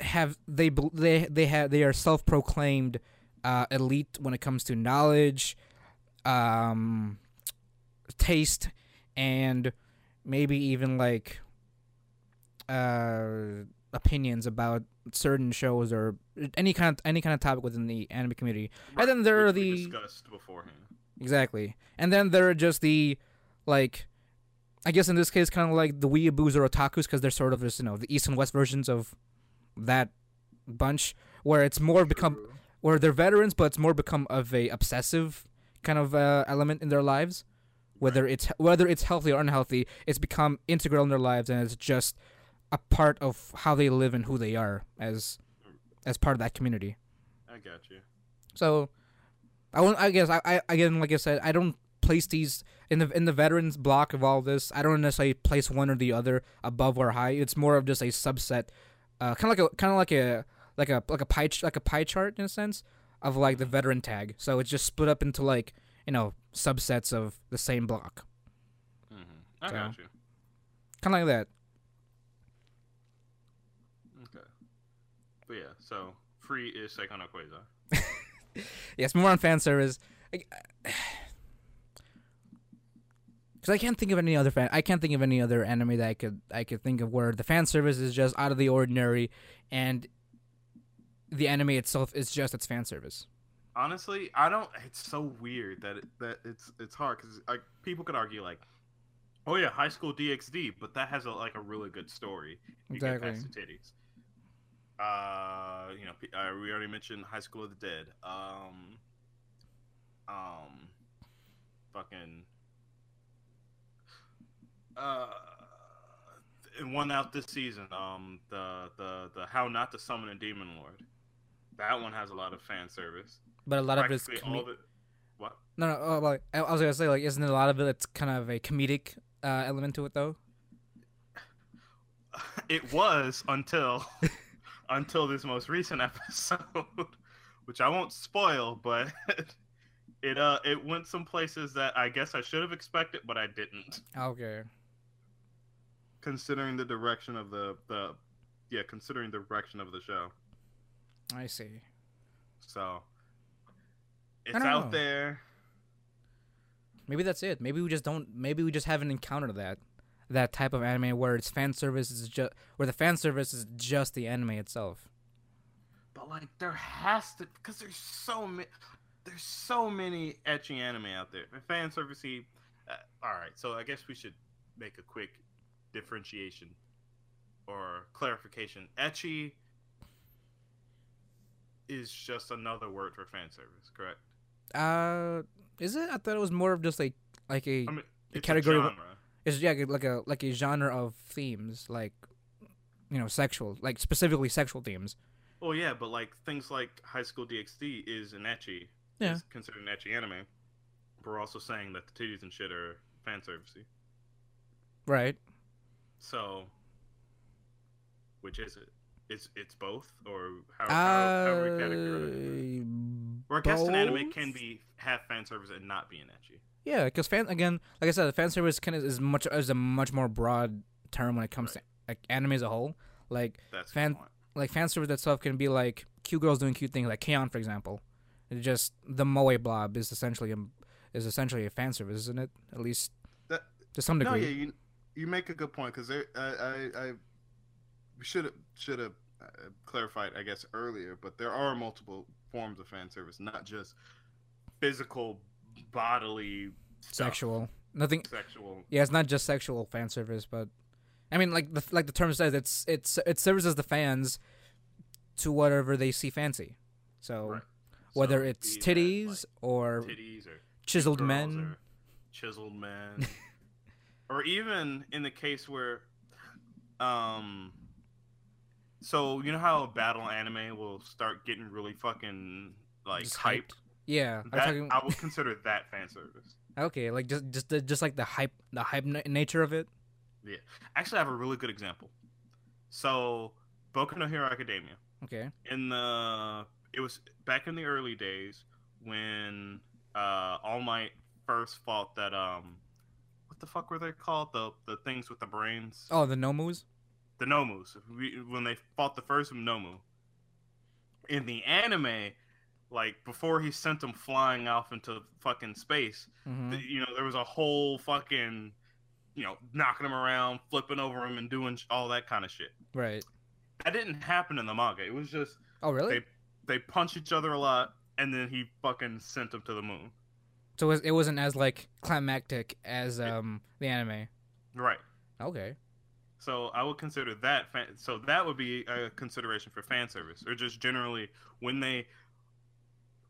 have they they they have they are self-proclaimed uh, elite when it comes to knowledge, um, taste, and maybe even like uh, opinions about certain shows or any kind of any kind of topic within the anime community. Right. And then there Which are the we discussed beforehand. Exactly, and then there are just the like. I guess in this case, kind of like the weeaboos or otakus, because they're sort of just you know the east and west versions of that bunch, where it's more become where they're veterans but it's more become of a obsessive kind of uh, element in their lives, whether right. it's whether it's healthy or unhealthy, it's become integral in their lives and it's just a part of how they live and who they are as as part of that community. I got you. So I won't, I guess I, I again like I said I don't place these in the in the veterans block of all this. I don't necessarily place one or the other above or high. It's more of just a subset. Uh, kind of like a kind of like a like a like a pie ch- like a pie chart in a sense of like the veteran tag. So it's just split up into like you know subsets of the same block. Mm-hmm. I so, got you. Kind of like that. Okay. But yeah, so Free is Seikon no Qwaser. Yes, more on fan service. Cause I can't think of any other fan. I can't think of any other anime that I could I could think of where the fan service is just out of the ordinary, and the anime itself is just its fan service. Honestly, I don't. It's so weird that it, that it's it's hard because like people could argue like, oh yeah, High School D X D, but that has a, like a really good story. If exactly. You get past the titties. Uh, you know, uh, we already mentioned High School of the Dead. Um, um, fucking. Uh, one out this season. Um, the the the How Not to Summon a Demon Lord. That one has a lot of fan service. But a lot of it's com- it, what? No, no. Oh, like, I was gonna say, like, isn't it a lot of it? It's kind of a comedic uh, element to it, though. It was until until this most recent episode, which I won't spoil, but. It uh, it went some places that I guess I should have expected, but I didn't. Okay. Considering the direction of the, the yeah, considering the direction of the show. I see. So, it's out know. there. Maybe that's it. Maybe we just don't. Maybe we just haven't encountered that that type of anime where its fan service is just where the fan service is just the anime itself. But like, there has to because there's so many. There's so many ecchi anime out there. Fan servicey. Uh, all right, so I guess we should make a quick differentiation or clarification. Ecchi is just another word for fan service, correct? Uh, is it? I thought it was more of just like like a, I mean, it's a category. A genre. Of, it's yeah, like a like a genre of themes, like you know, sexual, like specifically sexual themes. Oh yeah, but like things like High School D X D is an ecchi. Yeah. It's considered an ecchi anime. But we're also saying that the titties and shit are fan servicey. Right. So, which is it? It's it's both, or how, uh, how, how are we categorizing it? Whereas an anime can be half fan service and not be an ecchi. Yeah, because fan again, like I said, fan service can is much is a much more broad term when it comes right. to like anime as a whole. Like That's fan like fan service that stuff can be like cute girls doing cute things, like K-On, for example. It's just the moe blob is essentially a, is essentially a fan service, isn't it? At least that, to some degree. No, yeah, you you make a good point because I I. I We should have should have clarified, I guess, earlier, but there are multiple forms of fan service, not just physical, bodily, stuff. sexual, nothing. Sexual. Yeah, it's not just sexual fan service, but I mean, like the like the term says, it's it's it services the fans to whatever they see fancy. So right. whether so it's titties, like, or titties or chiseled men, chiseled men, or even in the case where, um. So, you know how a battle anime will start getting really fucking, like, just hyped? Yeah. That, talking... I would consider that fan service. Okay, like, just just just like the hype the hype nature of it? Yeah. Actually, I have a really good example. So, Boku no Hero Academia. Okay. In the... It was back in the early days when uh, All Might first fought that, um... What the fuck were they called? The, the things with the brains? Oh, the Nomus? The Nomus, we, when they fought the first Nomu. In the anime, like, before he sent them flying off into fucking space, mm-hmm. the, you know, there was a whole fucking, you know, knocking them around, flipping over them, and doing sh- all that kind of shit. Right. That didn't happen in the manga. It was just... Oh, really? They, they punched each other a lot, and then he fucking sent them to the moon. So it wasn't as, like, climactic as um it, the anime? Right. Okay. So I would consider that fan- so that would be a consideration for fan service, or just generally when they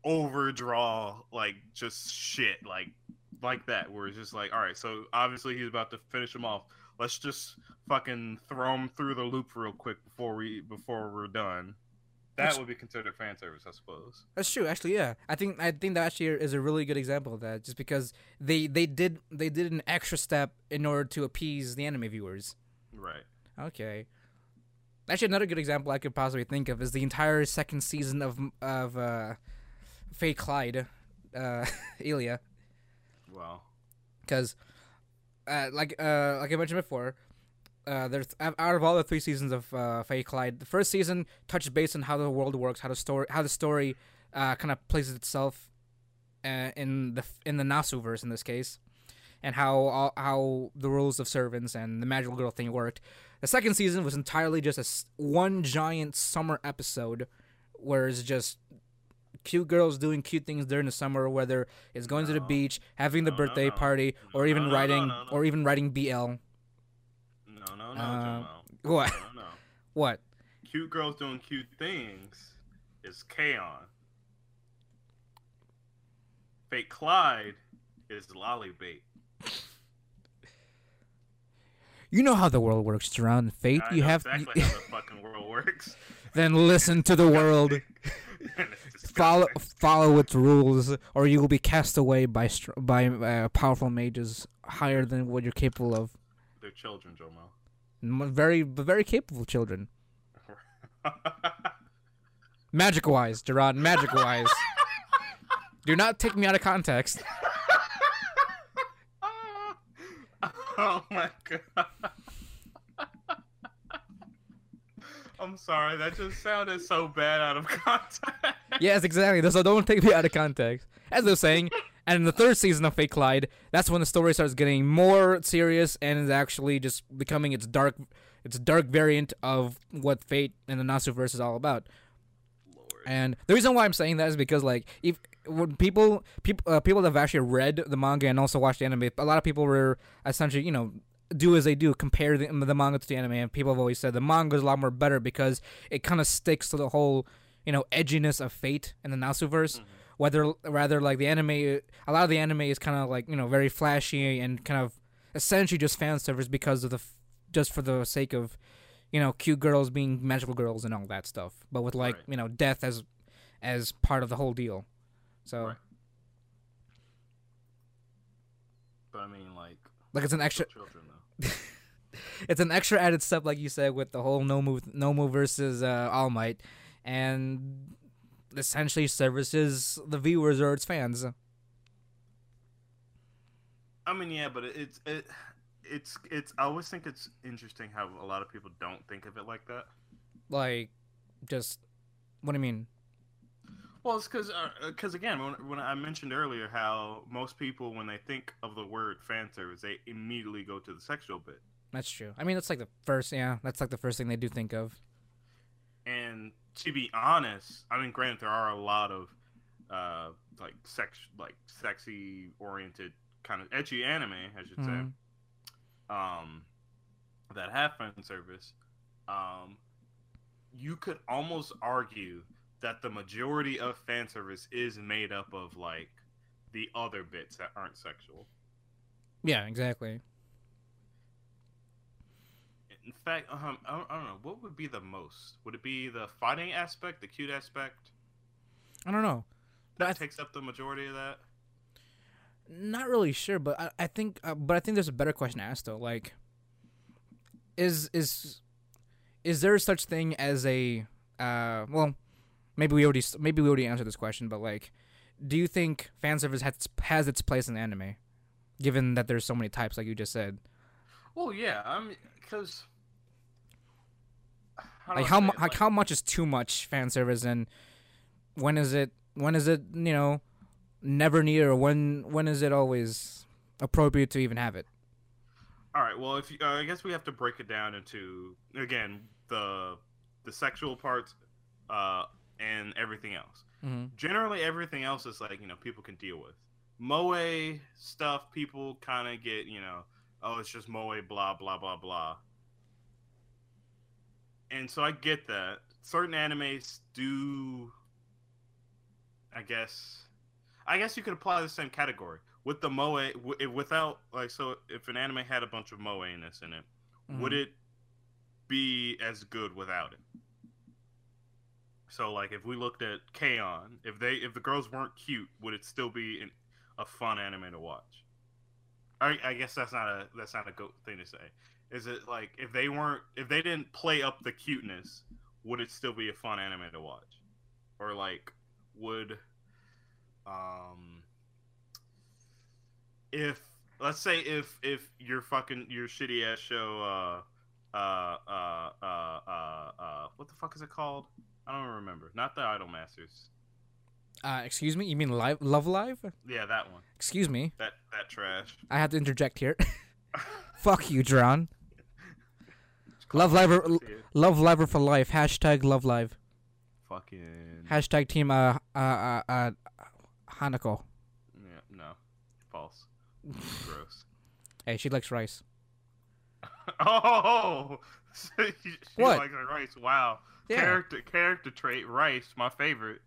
overdraw like just shit like like that, where it's just like, all right, so obviously he's about to finish him off. Let's just fucking throw him through the loop real quick before we before we're done. That that's, would be considered fan service, I suppose. That's true, actually, yeah. I think I think that actually is a really good example of that, just because they they did they did an extra step in order to appease the anime viewers. Right. Okay. Actually, another good example I could possibly think of is the entire second season of of uh, Fate/kaleid, uh, Elia. Wow. Because, uh, like uh, like I mentioned before, uh, there's out of all the three seasons of uh, Fate/kaleid, the first season touched base on how the world works, how the story, how the story, uh, kind of places itself, uh, in the in the Nasuverse in this case. And how how the rules of servants and the magical girl thing worked. The second season was entirely just a one giant summer episode, where it's just cute girls doing cute things during the summer, whether it's going no. to the beach, having the no, birthday no, no. party, or even no, no, writing no, no, no, no. or even writing B L. No, no, no, uh, no. What? No, no. What? Cute girls doing cute things is K-On. Fate/kaleid is Lollybait. You know how the world works, Jerron. Fate, I you know have exactly how the fucking world works. Then listen to the world. follow, follow its rules, or you will be cast away by by uh, powerful mages higher than what you're capable of. They're children, Jomo. Very, very capable children. Magic-wise, Jerron. Magic-wise. Do not take me out of context. Oh my god! I'm sorry, that just sounded so bad out of context. Yes, exactly. So don't take me out of context. As I was saying, and in the third season of Fate/kaleid, that's when the story starts getting more serious and is actually just becoming its dark, its dark variant of what Fate and the Nasuverse is all about. Lord. And the reason why I'm saying that is because, like, if. When people people uh, people that have actually read the manga and also watched the anime, a lot of people were essentially, you know, do as they do, compare the, the manga to the anime, and people have always said the manga is a lot more better because it kind of sticks to the whole, you know, edginess of Fate and the Nasuverse. Mm-hmm. Whether rather like the anime, a lot of the anime is kind of like, you know, very flashy and kind of essentially just fan service because of the just for the sake of, you know, cute girls being magical girls and all that stuff, but with like, right. you know, death as as part of the whole deal. So right. But I mean, like like it's an extra children, though. It's an extra added step, like you said, with the whole Nomu Nomu versus uh, All Might, and essentially services the viewers or its fans. I mean, yeah, but it's it, it's it's. I always think it's interesting how a lot of people don't think of it like that. Like, just what do you mean? Well, it's because because uh, again, when, when I mentioned earlier how most people, when they think of the word fan service, they immediately go to the sexual bit. That's true. I mean, that's like the first. Yeah, that's like the first thing they do think of. And to be honest, I mean, granted, there are a lot of uh, like sex, like sexy oriented. Kind of edgy anime, I should mm-hmm. say, um, that have fan service. Um, you could almost argue that the majority of fan service is made up of like the other bits that aren't sexual. Yeah, exactly. In fact, um, I don't, I don't know what would be the most. Would it be the fighting aspect, the cute aspect? I don't know. That That's... takes up the majority of that. Not really sure, but I, I think, uh, but I think there's a better question to ask though. Like, is is is there such thing as a? Uh, well, maybe we already maybe we already answered this question, but like, do you think fan service has has its place in anime, given that there's so many types, like you just said? Well, yeah, I mean, because like how mu- like, like how much is too much fan service, and when is it when is it you know. Never need, or when when is it always appropriate to even have it? All right. Well, if you, uh, I guess we have to break it down into again the the sexual parts uh, and everything else. Mm-hmm. Generally, everything else is like you know people can deal with moe stuff. People kind of get you know oh it's just moe blah blah blah blah. And so I get that certain animes do, I guess. I guess you could apply the same category with the moe w- without like so. If an anime had a bunch of moe-ness in it, mm-hmm. would it be as good without it? So like if we looked at K-On, if they if the girls weren't cute, would it still be an, a fun anime to watch? I, I guess that's not a that's not a good thing to say. Is it like if they weren't if they didn't play up the cuteness, would it still be a fun anime to watch? Or like would Um, if let's say if if your fucking your shitty ass show, uh, uh, uh, uh, uh, uh, what the fuck is it called? I don't remember. Not the Idolmasters. Uh, excuse me. You mean live, Love Live? Yeah, that one. Excuse me. That that trash. I have to interject here. Fuck you, Jerron. Love Live, or, Love Live for life. Hashtag Love Live. Fucking. Hashtag Team. Uh. Uh. Uh. uh Hanako. Yeah, no. False. Gross. Hey, she likes rice. Oh! she she likes rice. Wow. Yeah. Character character trait, rice, my favorite.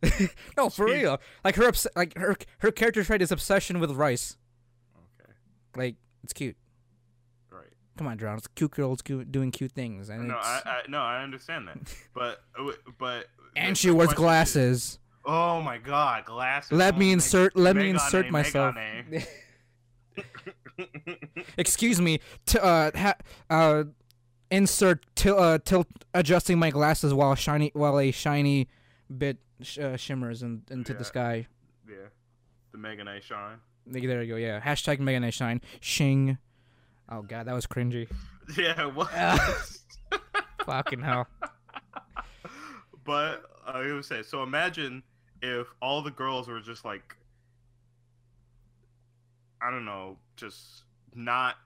No, for Jeez. real. Like her obs- like her her character trait is obsession with rice. Okay. Like, it's cute. Right. Come on, John. It's cute girls doing cute things. And no, I, I no, I understand that. but but and she wears glasses. Is, Oh my God! Glasses. Let me insert. Let me insert myself. Excuse me. T- uh, ha- uh, insert till uh till adjusting my glasses while shiny while a shiny bit sh- uh, shimmers in- into yeah. the sky. Yeah, the Megane shine. There you go. Yeah. Hashtag Megane shine. Shing. Oh God, that was cringy. Yeah. What? Fucking hell. But I would say so. Imagine. If all the girls were just like, I don't know, just not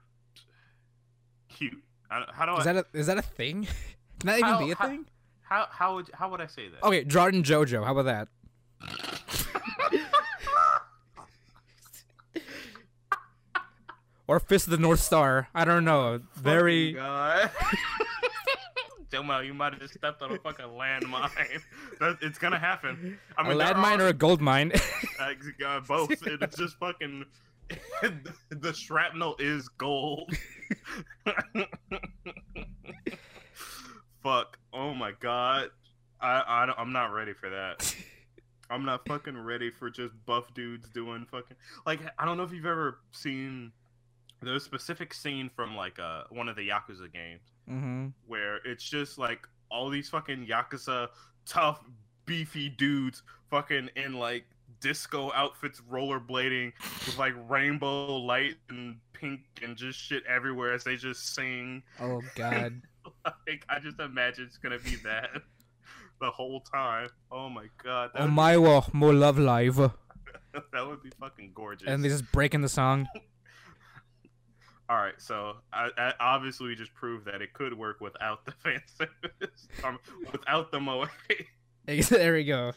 cute. I don't, how do is I? That a, is that a thing? Can that how, even be a how, thing? How how would how would I say that? Okay, Jordan JoJo. How about that? Or Fist of the North Star. I don't know. Very. God. You might have just stepped on a fucking landmine. That, it's gonna happen. I mean, a landmine are, or a gold mine? uh, both. It's just fucking. The shrapnel is gold. fuck. Oh my god. I, I don't, I'm not ready for that. I'm not fucking ready for just buff dudes doing fucking... Like, I don't know if you've ever seen... There's a specific scene from, like, uh, one of the Yakuza games. Mm-hmm. Where it's just, like, all these fucking Yakuza tough, beefy dudes fucking in, like, disco outfits rollerblading with, like, rainbow light and pink and just shit everywhere as they just sing. Oh, God. Like, I just imagine it's gonna be that the whole time. Oh, my God. Oh, my, well, more love live. That would be fucking gorgeous. And they just breaking the song. All right, so I, I obviously we just proved that it could work without the fan service, um, without the moe. There we go.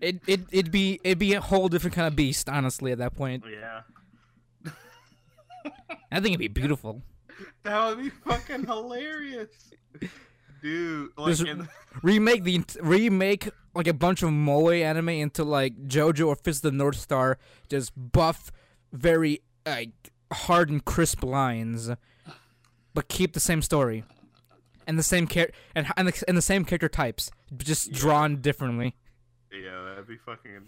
It it it'd be it'd be a whole different kind of beast, honestly. At that point, yeah. I think it'd be beautiful. That would be fucking hilarious, dude. Like in... remake the remake like a bunch of moe anime into like JoJo or Fist of the North Star, just buff, very like. Uh, hard and crisp lines, but keep the same story and the same char- and and the, and the same character types, just yeah. drawn differently. Yeah, that'd be fucking.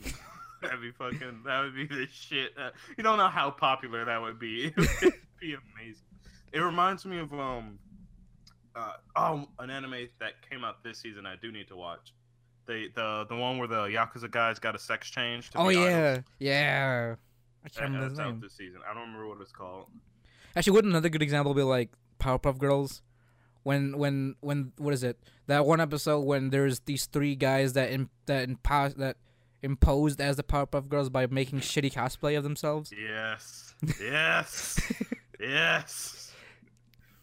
That'd be fucking. That would be the shit. Uh, you don't know how popular that would be. It would be amazing. It reminds me of um, uh, oh, an anime that came out this season. I do need to watch. The the the one where the Yakuza guys got a sex change. To oh yeah, idols. yeah. I can't remember the name. This season. I don't remember what it's called. Actually, wouldn't another good example be like Powerpuff Girls? When, when, when, what is it? That one episode when there's these three guys that in, that impo- that imposed as the Powerpuff Girls by making shitty cosplay of themselves. Yes, yes, yes.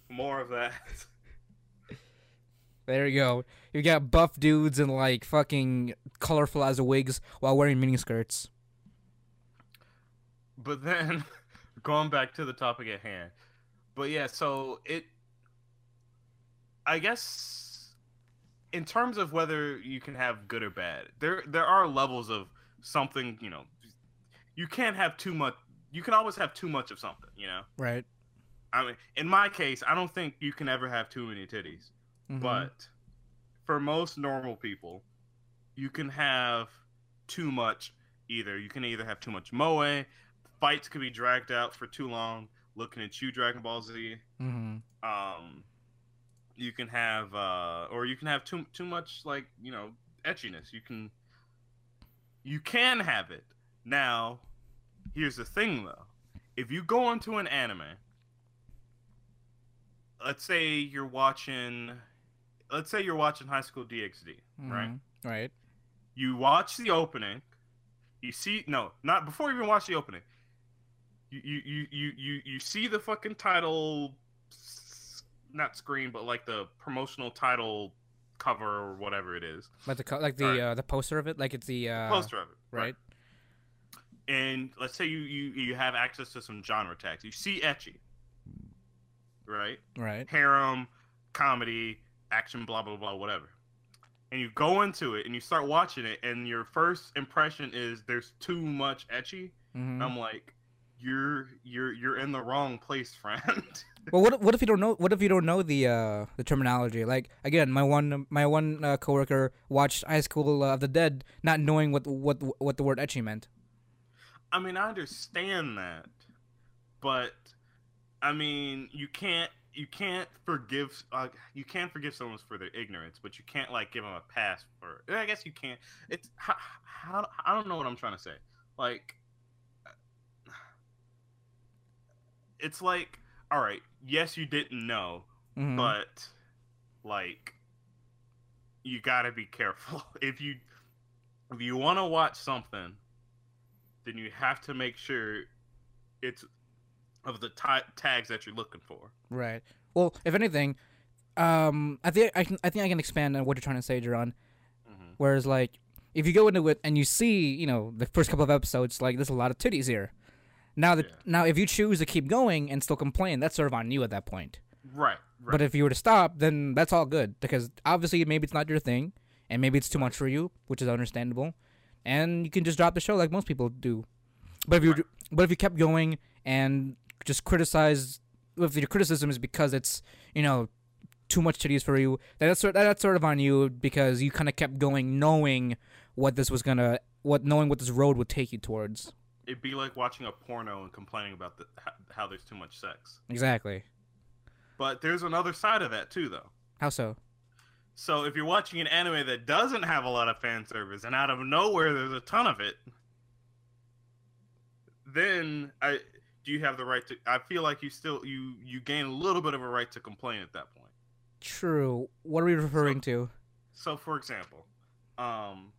More of that. There you go. You got buff dudes in like fucking colorful as wigs while wearing miniskirts. But then, going back to the topic at hand. But yeah, so it... I guess, in terms of whether you can have good or bad, there there are levels of something, you know... You can't have too much... You can always have too much of something, you know? Right. I mean, in my case, I don't think you can ever have too many titties. Mm-hmm. But, for most normal people, you can have too much either. You can either have too much moe... Fights could be dragged out for too long. Looking at you, Dragon Ball Z. Mm-hmm. Um, you can have, uh, or you can have too too much like you know etchiness. You can, you can have it. Now, here's the thing though: if you go into an anime, let's say you're watching, let's say you're watching High School D X D, mm-hmm. right? Right. You watch the opening. You see, no, not before you even watch the opening. You you, you, you you see the fucking title, not screen, but like the promotional title cover or whatever it is. Like the like the right. uh, the poster of it, like it's the, uh, the poster of it, right? right? And let's say you, you you have access to some genre tags. You see ecchi, right? Right. Harem, comedy, action, blah blah blah, whatever. And you go into it and you start watching it, and your first impression is there's too much ecchi. Mm-hmm. I'm like. You're you're you're in the wrong place, friend. Well, what what if you don't know? What if you don't know the uh, the terminology? Like again, my one my one uh, coworker watched High School of the Dead, not knowing what what what the word ecchi meant. I mean, I understand that, but I mean, you can't you can't forgive uh, you can't forgive someone for their ignorance, but you can't like give them a pass for it. I guess you can't. It's how, how, I don't know what I'm trying to say. Like. It's like, all right, yes, you didn't know, mm-hmm. but, like, you gotta be careful. If you if you want to watch something, then you have to make sure it's of the t- tags that you're looking for. Right. Well, if anything, um, I think I can I think I can expand on what you're trying to say, Jerron. Mm-hmm. Whereas, like, if you go into it and you see, you know, the first couple of episodes, like, there's a lot of titties here. Now that yeah. now, if you choose to keep going and still complain, that's sort of on you at that point. Right, right. But if you were to stop, then that's all good because obviously maybe it's not your thing, and maybe it's too much for you, which is understandable, and you can just drop the show like most people do. But if you right. but if you kept going and just criticize, if your criticism is because it's you know too much titties for you. That's sort that's sort of on you, because you kind of kept going, knowing what this was gonna, what knowing what this road would take you towards. It'd be like watching a porno and complaining about the, how there's too much sex. Exactly. But there's another side of that too, though. How so? So if you're watching an anime that doesn't have a lot of fan service, and out of nowhere there's a ton of it, then I do you have the right to? I feel like you still you you gain a little bit of a right to complain at that point. True. What are we referring so, to? So, for example, um,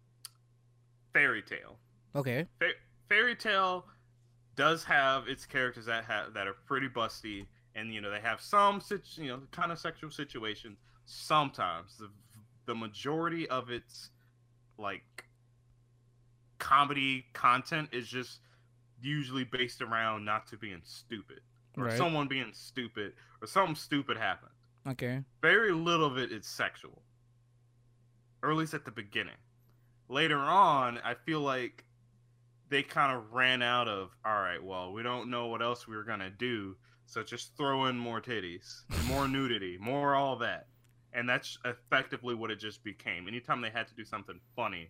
Fairy Tail. Okay. Fa Fairy Tail does have its characters that have that are pretty busty, and you know they have some you know kind of sexual situations. Sometimes the the majority of its like comedy content is just usually based around not to being stupid or right. someone being stupid or something stupid happened. Okay. Very little of it is sexual, or at least at the beginning. Later on, I feel like they kind of ran out of, all right, well, we don't know what else we were gonna do, so just throw in more titties, more nudity, more all that. And that's effectively what it just became. Anytime they had to do something funny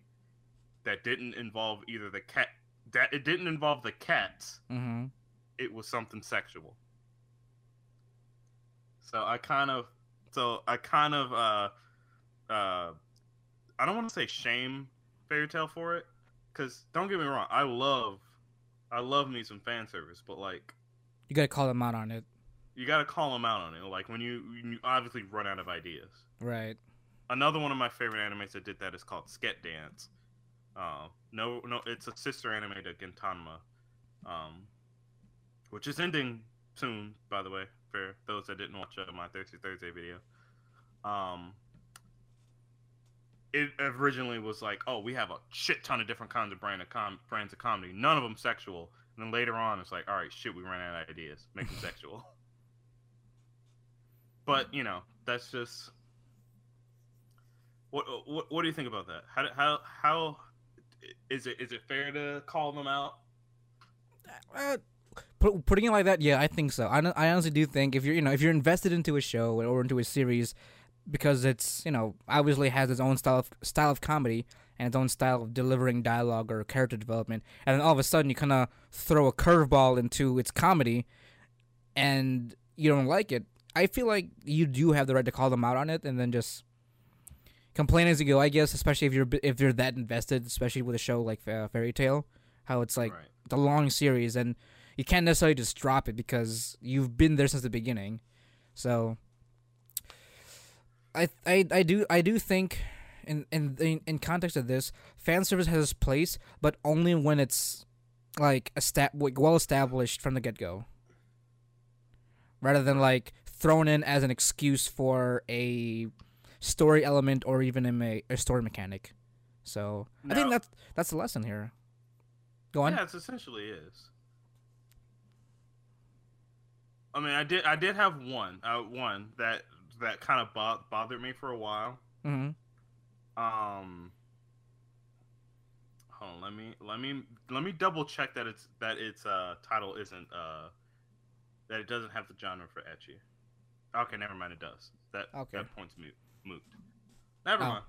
that didn't involve either the cat, that it didn't involve the cats, mm-hmm. it was something sexual. So I kind of, so I kind of, uh, uh, I don't want to say shame Fairy Tail for it, because don't get me wrong, I love, I love me some fan service, but like, you gotta call them out on it. You gotta call them out on it. Like when you, you obviously run out of ideas. Right. Another one of my favorite animes that did that is called Sket Dance. Uh, no, no, it's a sister anime to Gintanma, um, which is ending soon, by the way, for those that didn't watch uh, my Thirsty Thursday video. Um, it originally was like, oh, we have a shit ton of different kinds of brand of com brands of comedy, none of them sexual. And then later on, it's like, all right, shit, we ran out of ideas, make them sexual. But you know, that's just. What, what what do you think about that? How how how is it is it fair to call them out? Uh, put, putting it like that, yeah, I think so. I I honestly do think if you're you know if you're invested into a show or into a series, because it's you know obviously has its own style of style of comedy and its own style of delivering dialogue or character development, and then all of a sudden you kind of throw a curveball into its comedy, and you don't like it. I feel like you do have the right to call them out on it, and then just complain as you go, I guess. Especially if you're if you're that invested, especially with a show like uh, Fairy Tail, how it's like right. the long series, and you can't necessarily just drop it because you've been there since the beginning. So, I I I do I do think in in in context of this, fan service has its place, but only when it's like a stat like well established from the get go, rather than like thrown in as an excuse for a story element or even a, a story mechanic. So now, I think that's that's the lesson here. Go on. Yeah, it's essentially is. I mean, I did I did have one uh, one that that kind of bo bothered me for a while. Mm-hmm. Um, hold on, let me let me let me double check that it's that its uh, title isn't uh, that it doesn't have the genre for ecchi. Okay, never mind. It does. That okay. that point's moot. Moved. Never oh. mind.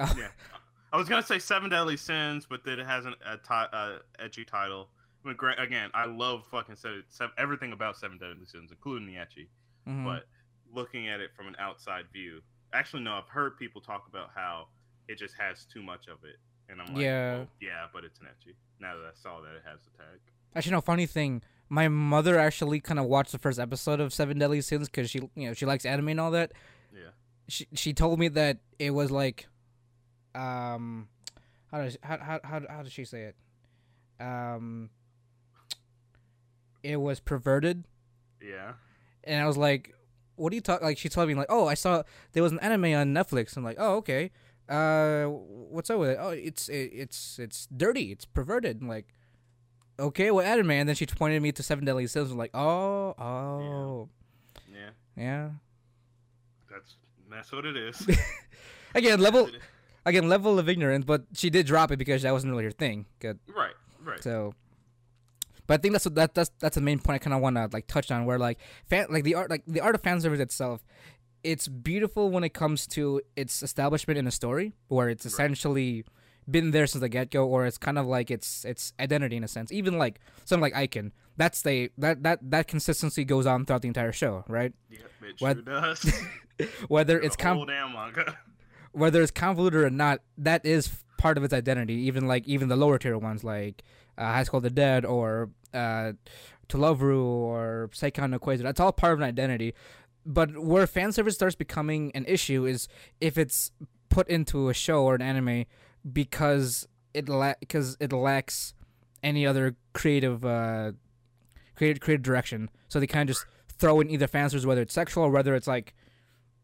Oh. Yeah, I was gonna say Seven Deadly Sins, but then it has an a uh, ecchi title. I mean, again, I love fucking seven, seven, everything about Seven Deadly Sins, including the ecchi. Mm-hmm. But looking at it from an outside view, actually, no, I've heard people talk about how it just has too much of it, and I'm like, yeah, well, yeah, but it's an ecchi. Now that I saw that it has the tag. Actually, no, funny thing. My mother actually kind of watched the first episode of Seven Deadly Sins because she, you know, she likes anime and all that. Yeah. She she told me that it was like, um, how does how how how how does she say it? Um, it was perverted. Yeah. And I was like, "What are you talking?" Like she told me, like, "Oh, I saw there was an anime on Netflix." I'm like, "Oh, okay. Uh, what's up with it?" "Oh, it's it, it's it's dirty. It's perverted." I'm like, "Okay, what anime?" And then she pointed me to Seven Deadly Sins. I'm like, "Oh, oh, yeah, yeah." yeah. That's. That's what it is. again, level, again, level of ignorance. But she did drop it because that wasn't really her thing. Good. Right. Right. So, but I think that's what, that that's that's the main point I kind of want to like touch on. Where like fan, like the art, like the art of fan service itself it's beautiful when it comes to its establishment in a story, where it's essentially been there since the get-go, or it's kind of like its its identity in a sense. Even like something like Iken, that's they that that that consistency goes on throughout the entire show, right? Yeah, it sure whether, does. whether it's com- whether it's convoluted or not, that is part of its identity. Even like even the lower tier ones, like uh, High School of the Dead or uh, To Love Ru or Seikon no Qwaser, that's all part of an identity. But where fan service starts becoming an issue is if it's put into a show or an anime because it la- because it lacks any other creative uh, creative creative direction. So they kind of just throw in either fan service, whether it's sexual or whether it's like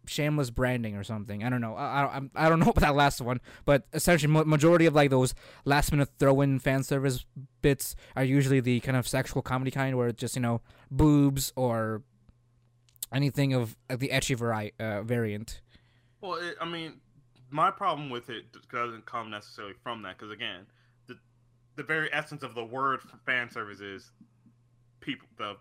shameless branding or something. I don't know. I I, I don't know about that last one, but essentially, ma- majority of like those last minute throw in fan service bits are usually the kind of sexual comedy kind, where it's just, you know, boobs or anything of the ecchi vari- uh, variant. Well, it, I mean, my problem with it doesn't come necessarily from that, because again, the the very essence of the word fan service is people, the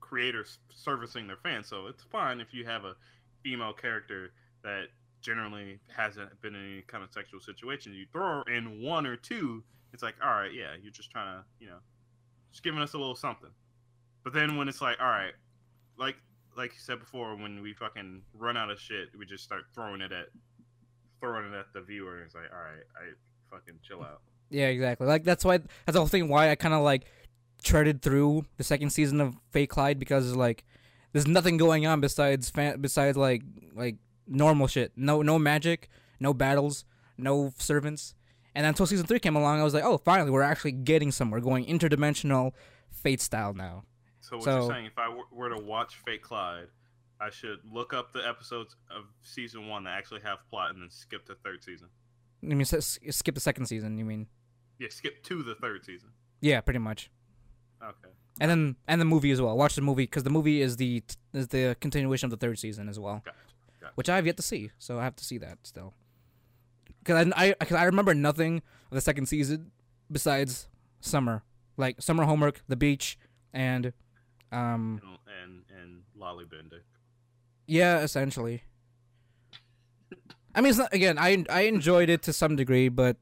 creators servicing their fans. So it's fine if you have a female character that generally hasn't been in any kind of sexual situation. You throw in one or two, it's like, all right, yeah, you're just trying to, you know, just giving us a little something. But then when it's like, all right, like. Like you said before, when we fucking run out of shit, we just start throwing it at, throwing it at the viewer. It's like, all right, I fucking chill out. Yeah, exactly. Like that's why that's the whole thing. Why I kind of like treaded through the second season of Fate/kaleid, because like there's nothing going on besides fan, besides like like normal shit. No, no magic, no battles, no servants. And until season three came along, I was like, oh, finally, we're actually getting somewhere, going interdimensional Fate style now. So what so, you're saying, if I w- were to watch Fate/kaleid, I should look up the episodes of season one that actually have plot and then skip the third season? You mean s- skip the second season, you mean? Yeah, skip to the third season. Yeah, pretty much. Okay. And then and the movie as well. Watch the movie, because the movie is the is the continuation of the third season as well. Gotcha, gotcha. Which I have yet to see, so I have to see that still. Because I, I, cause I remember nothing of the second season besides summer. Like, summer homework, the beach, and... Um, and and lolly bending. Yeah, essentially. I mean, it's not, again, I I enjoyed it to some degree, but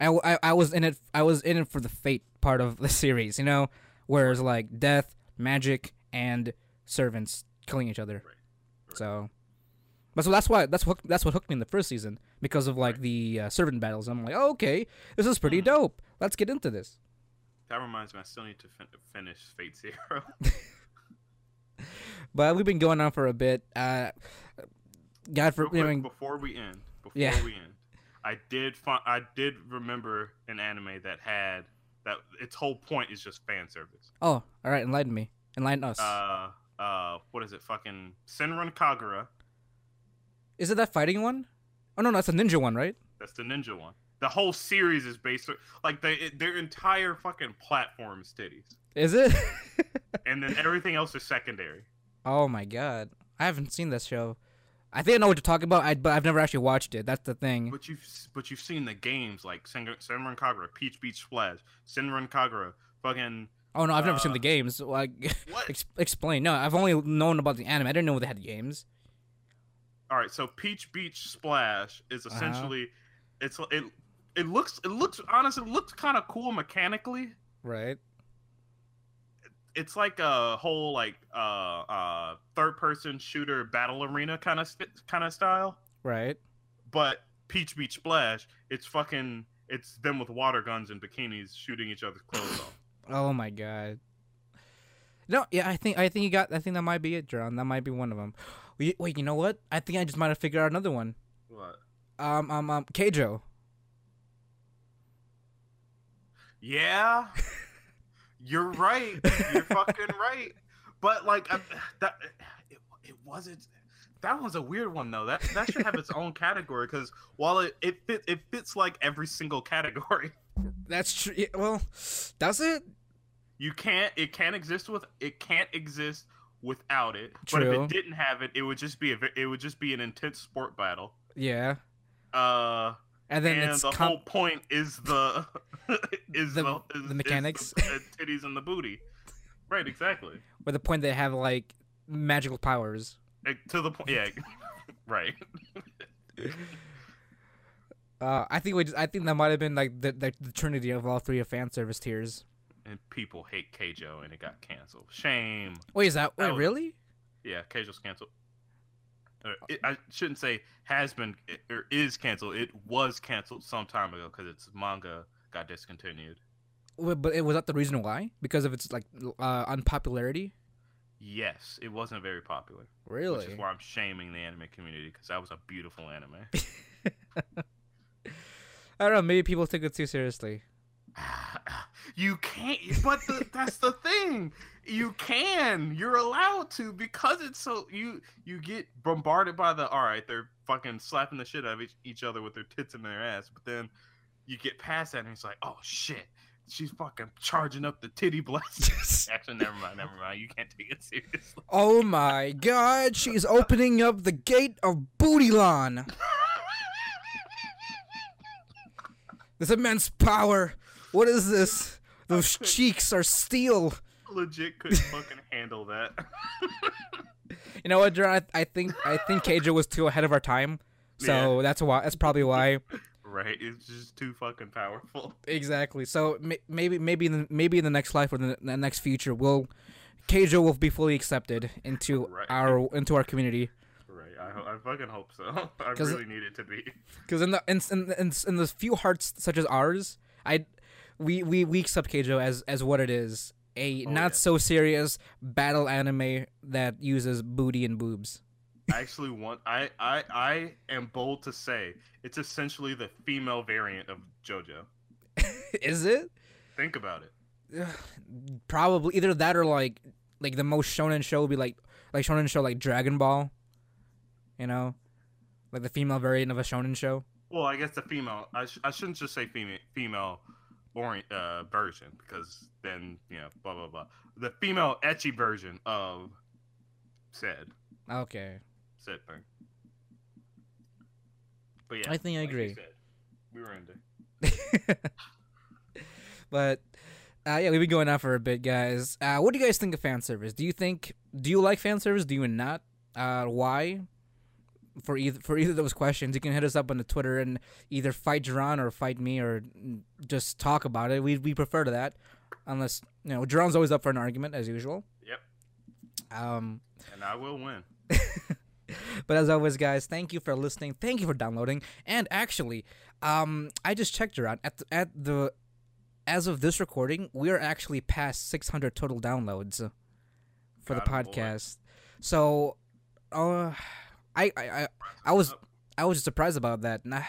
I, I, I was in it I was in it for the fate part of the series, you know, whereas like death, magic, and servants killing each other. Right. Right. So, but so that's why that's what that's what hooked me in the first season, because of like right. the uh, servant battles. I'm like, oh, okay, this is pretty mm. dope. Let's get into this. That reminds me, I still need to fin- finish Fate Zero. But we've been going on for a bit. Uh, God for quick, mean, before we end, before yeah. we end, I did find, I did remember an anime that had that its whole point is just fan service. Oh, all right, enlighten me, enlighten us. Uh, uh, what is it? Fucking Senran Kagura. Is it that fighting one? Oh no, no, that's the ninja one, right? That's the ninja one. The whole series is based on, like, they, their entire fucking platform is titties. Is it? And then everything else is secondary. Oh, my God. I haven't seen this show. I think I know what you're talking about, I, but I've never actually watched it. That's the thing. But you've but you've seen the games, like Senran Kagura, Peach Beach Splash, Senran Kagura, fucking... Oh, no, I've never uh, seen the games. Like, what? Ex- explain. No, I've only known about the anime. I didn't know they had games. All right, so Peach Beach Splash is essentially... Uh-huh. It's... It, It looks, it looks, honestly, it looks kind of cool mechanically. Right. It's like a whole, like, uh, uh, third-person shooter battle arena kind of st- kind of style. Right. But Peach Beach Splash, it's fucking, it's them with water guns and bikinis shooting each other's clothes off. Oh, my God. No, yeah, I think, I think you got, I think that might be it, Jerron. That might be one of them. Wait, wait, you know what? I think I just might have figured out another one. What? Um, um, um, Keijo. Yeah, you're right. You're fucking right. But like I, that, it, it wasn't. That one's a weird one though. That that should have its own category, because while it it fit, it fits like every single category. That's true. Yeah, well, does it? You can't. It can't exist with. It can't exist without it. True. But if it didn't have it, it would just be a. It would just be an intense sport battle. Yeah. Uh. And then and it's the com- whole point is the is the, the, is, the mechanics, is the titties and the booty, right? Exactly. Where the point they have like magical powers. To the point, yeah, right. Uh, I think we just, I think that might have been like the, the the trinity of all three of fan service tiers. And people hate Keijo, and it got canceled. Shame. Wait, is that, wait, that was, really? Yeah, Keijo's canceled. It, I shouldn't say has been or is canceled. It was canceled some time ago because its manga got discontinued. But it was that the reason why? Because of its like uh, unpopularity. Yes, it wasn't very popular. Really? Which is why I'm shaming the anime community, because that was a beautiful anime. I don't know. Maybe people took it too seriously. You can't. But the, that's the thing. You can. You're allowed to, because it's so you you get bombarded by the, all right, they're fucking slapping the shit out of each, each other with their tits in their ass. But then you get past that and it's like, oh shit, she's fucking charging up the titty blasters. Actually, never mind, never mind. You can't take it seriously. Oh my god, she's opening up the gate of Bootylon. This immense power. What is this? Those cheeks are steel. Legit couldn't fucking handle that. You know what, Jerron? I, I think I think Keijo was too ahead of our time, so yeah. that's why. That's probably why. Right? It's just too fucking powerful. Exactly. So may, maybe maybe in the, maybe in the next life or the, the next future, will Keijo will be fully accepted into right. our into our community. Right. I, I fucking hope so. I really need it to be. Because in the in in in the few hearts such as ours, I we we, we accept Keijo as as what it is. A oh, not yeah. so serious battle anime that uses booty and boobs. I actually want. I, I I am bold to say it's essentially the female variant of JoJo. Is it? Think about it. Probably either that or like like the most shonen show would be like like shonen show like Dragon Ball. You know, like the female variant of a shonen show. Well, I guess the female. I sh- I shouldn't just say female female. Orient, uh, version, because then, you know, blah, blah, blah. The female ecchi version of said. Okay. Said thing. But yeah. I think like I agree. Said, we were in there. But, uh, yeah, we've been going on for a bit, guys. Uh, what do you guys think of fan service? Do you think, do you like fan service? Do you not? Uh, why? For either for either of those questions, you can hit us up on the Twitter and either fight Jerron or fight me or just talk about it. We we prefer to that, unless you know Jerron's always up for an argument as usual. Yep. Um. And I will win. But as always, guys, thank you for listening. Thank you for downloading. And actually, um, I just checked, Jerron. At the, at the as of this recording, we are actually past six hundred total downloads for God the podcast. Boy. So, uh. I, I, I, I was I was surprised about that. Nah,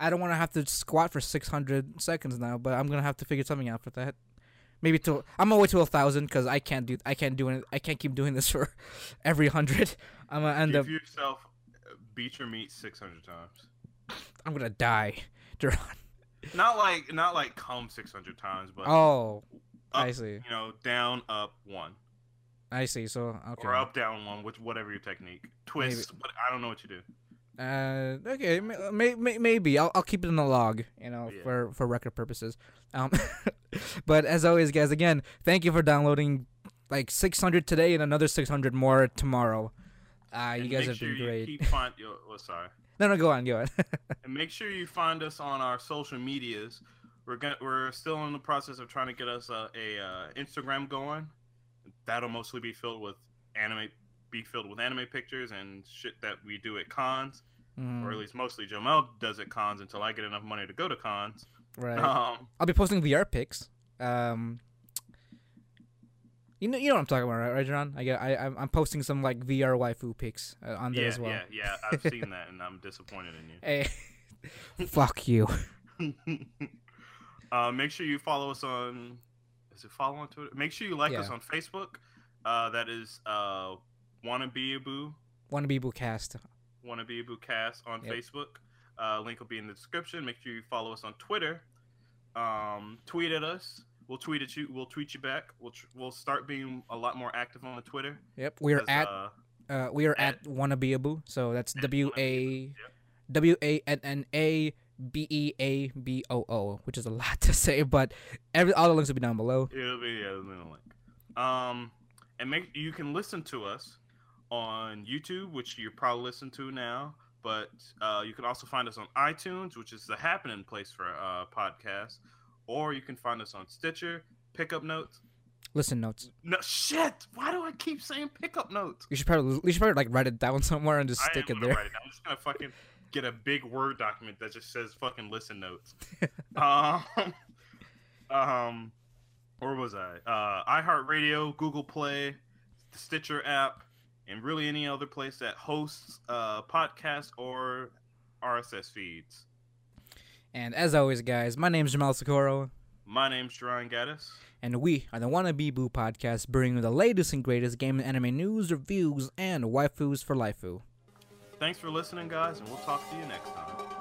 I don't want to have to squat for six hundred seconds now, but I'm gonna have to figure something out for that. Maybe to I'm gonna wait to a thousand because I can't do I can't do it I can't keep doing this for every hundred. I'm gonna end Give up. Give yourself beat your meat six hundred times. I'm gonna die, Jerron. Not like not like come six hundred times, but oh, up, I see. You know, down, up, one. I see. So okay. Or up, down, one, which whatever your technique, twist. But I don't know what you do. Uh, okay, may, may, maybe I'll I'll keep it in the log, you know, yeah. for, for record purposes. Um, but as always, guys, again, thank you for downloading. Like six hundred today and another six hundred more tomorrow. Uh, you guys have sure been great. Keep find, yo, oh, sorry. No, no, go on, go on. And make sure you find us on our social medias. We're gonna, we're still in the process of trying to get us a, a uh, Instagram going. That'll mostly be filled with anime, be filled with anime pictures and shit that we do at cons, mm. or at least mostly Jamal does at cons until I get enough money to go to cons. Right. Um, I'll be posting V R pics. Um, you know, you know what I'm talking about, right, right Jerron? I get, I, I'm posting some like V R waifu pics uh, on there yeah, as well. Yeah, yeah, I've seen that, and I'm disappointed in you. Hey, fuck you. uh, make sure you follow us on. Is it follow on Twitter? Make sure you like yeah. us on Facebook. Uh, that is uh, Wanna Be Boo. Wanna Be Boo Cast. Wanna Be Boo Cast on yep. Facebook. Uh, link will be in the description. Make sure you follow us on Twitter. Um, tweet at us. We'll tweet at you. We'll tweet you back. We'll tr- we'll start being a lot more active on the Twitter. Yep, we are at uh, uh, we are at, at Wanna Be a Boo. So that's W A W A N N A. B E A B O O, which is a lot to say, but every all the links will be down below. It'll be, yeah, it'll be a link. Um, and make you can listen to us on YouTube, which you're probably listening to now, but uh, you can also find us on iTunes, which is the happening place for uh, podcasts, or you can find us on Stitcher, Pickup Notes. Listen Notes. No shit. Why do I keep saying Pickup Notes? You should probably you should probably like write it down somewhere and just I stick it there. Write it down. I'm just gonna fucking get a big Word document that just says fucking Listen Notes. um, um, where was I? Uh, iHeartRadio, Google Play, the Stitcher app, and really any other place that hosts uh podcasts or R S S feeds. And as always, guys, my name's Jamal Socorro. My name's Jerron Geddes. And we are the Wanna Be Boo podcast, bringing you the latest and greatest game and anime news, reviews, and waifus for laifu. Thanks for listening, guys, and we'll talk to you next time.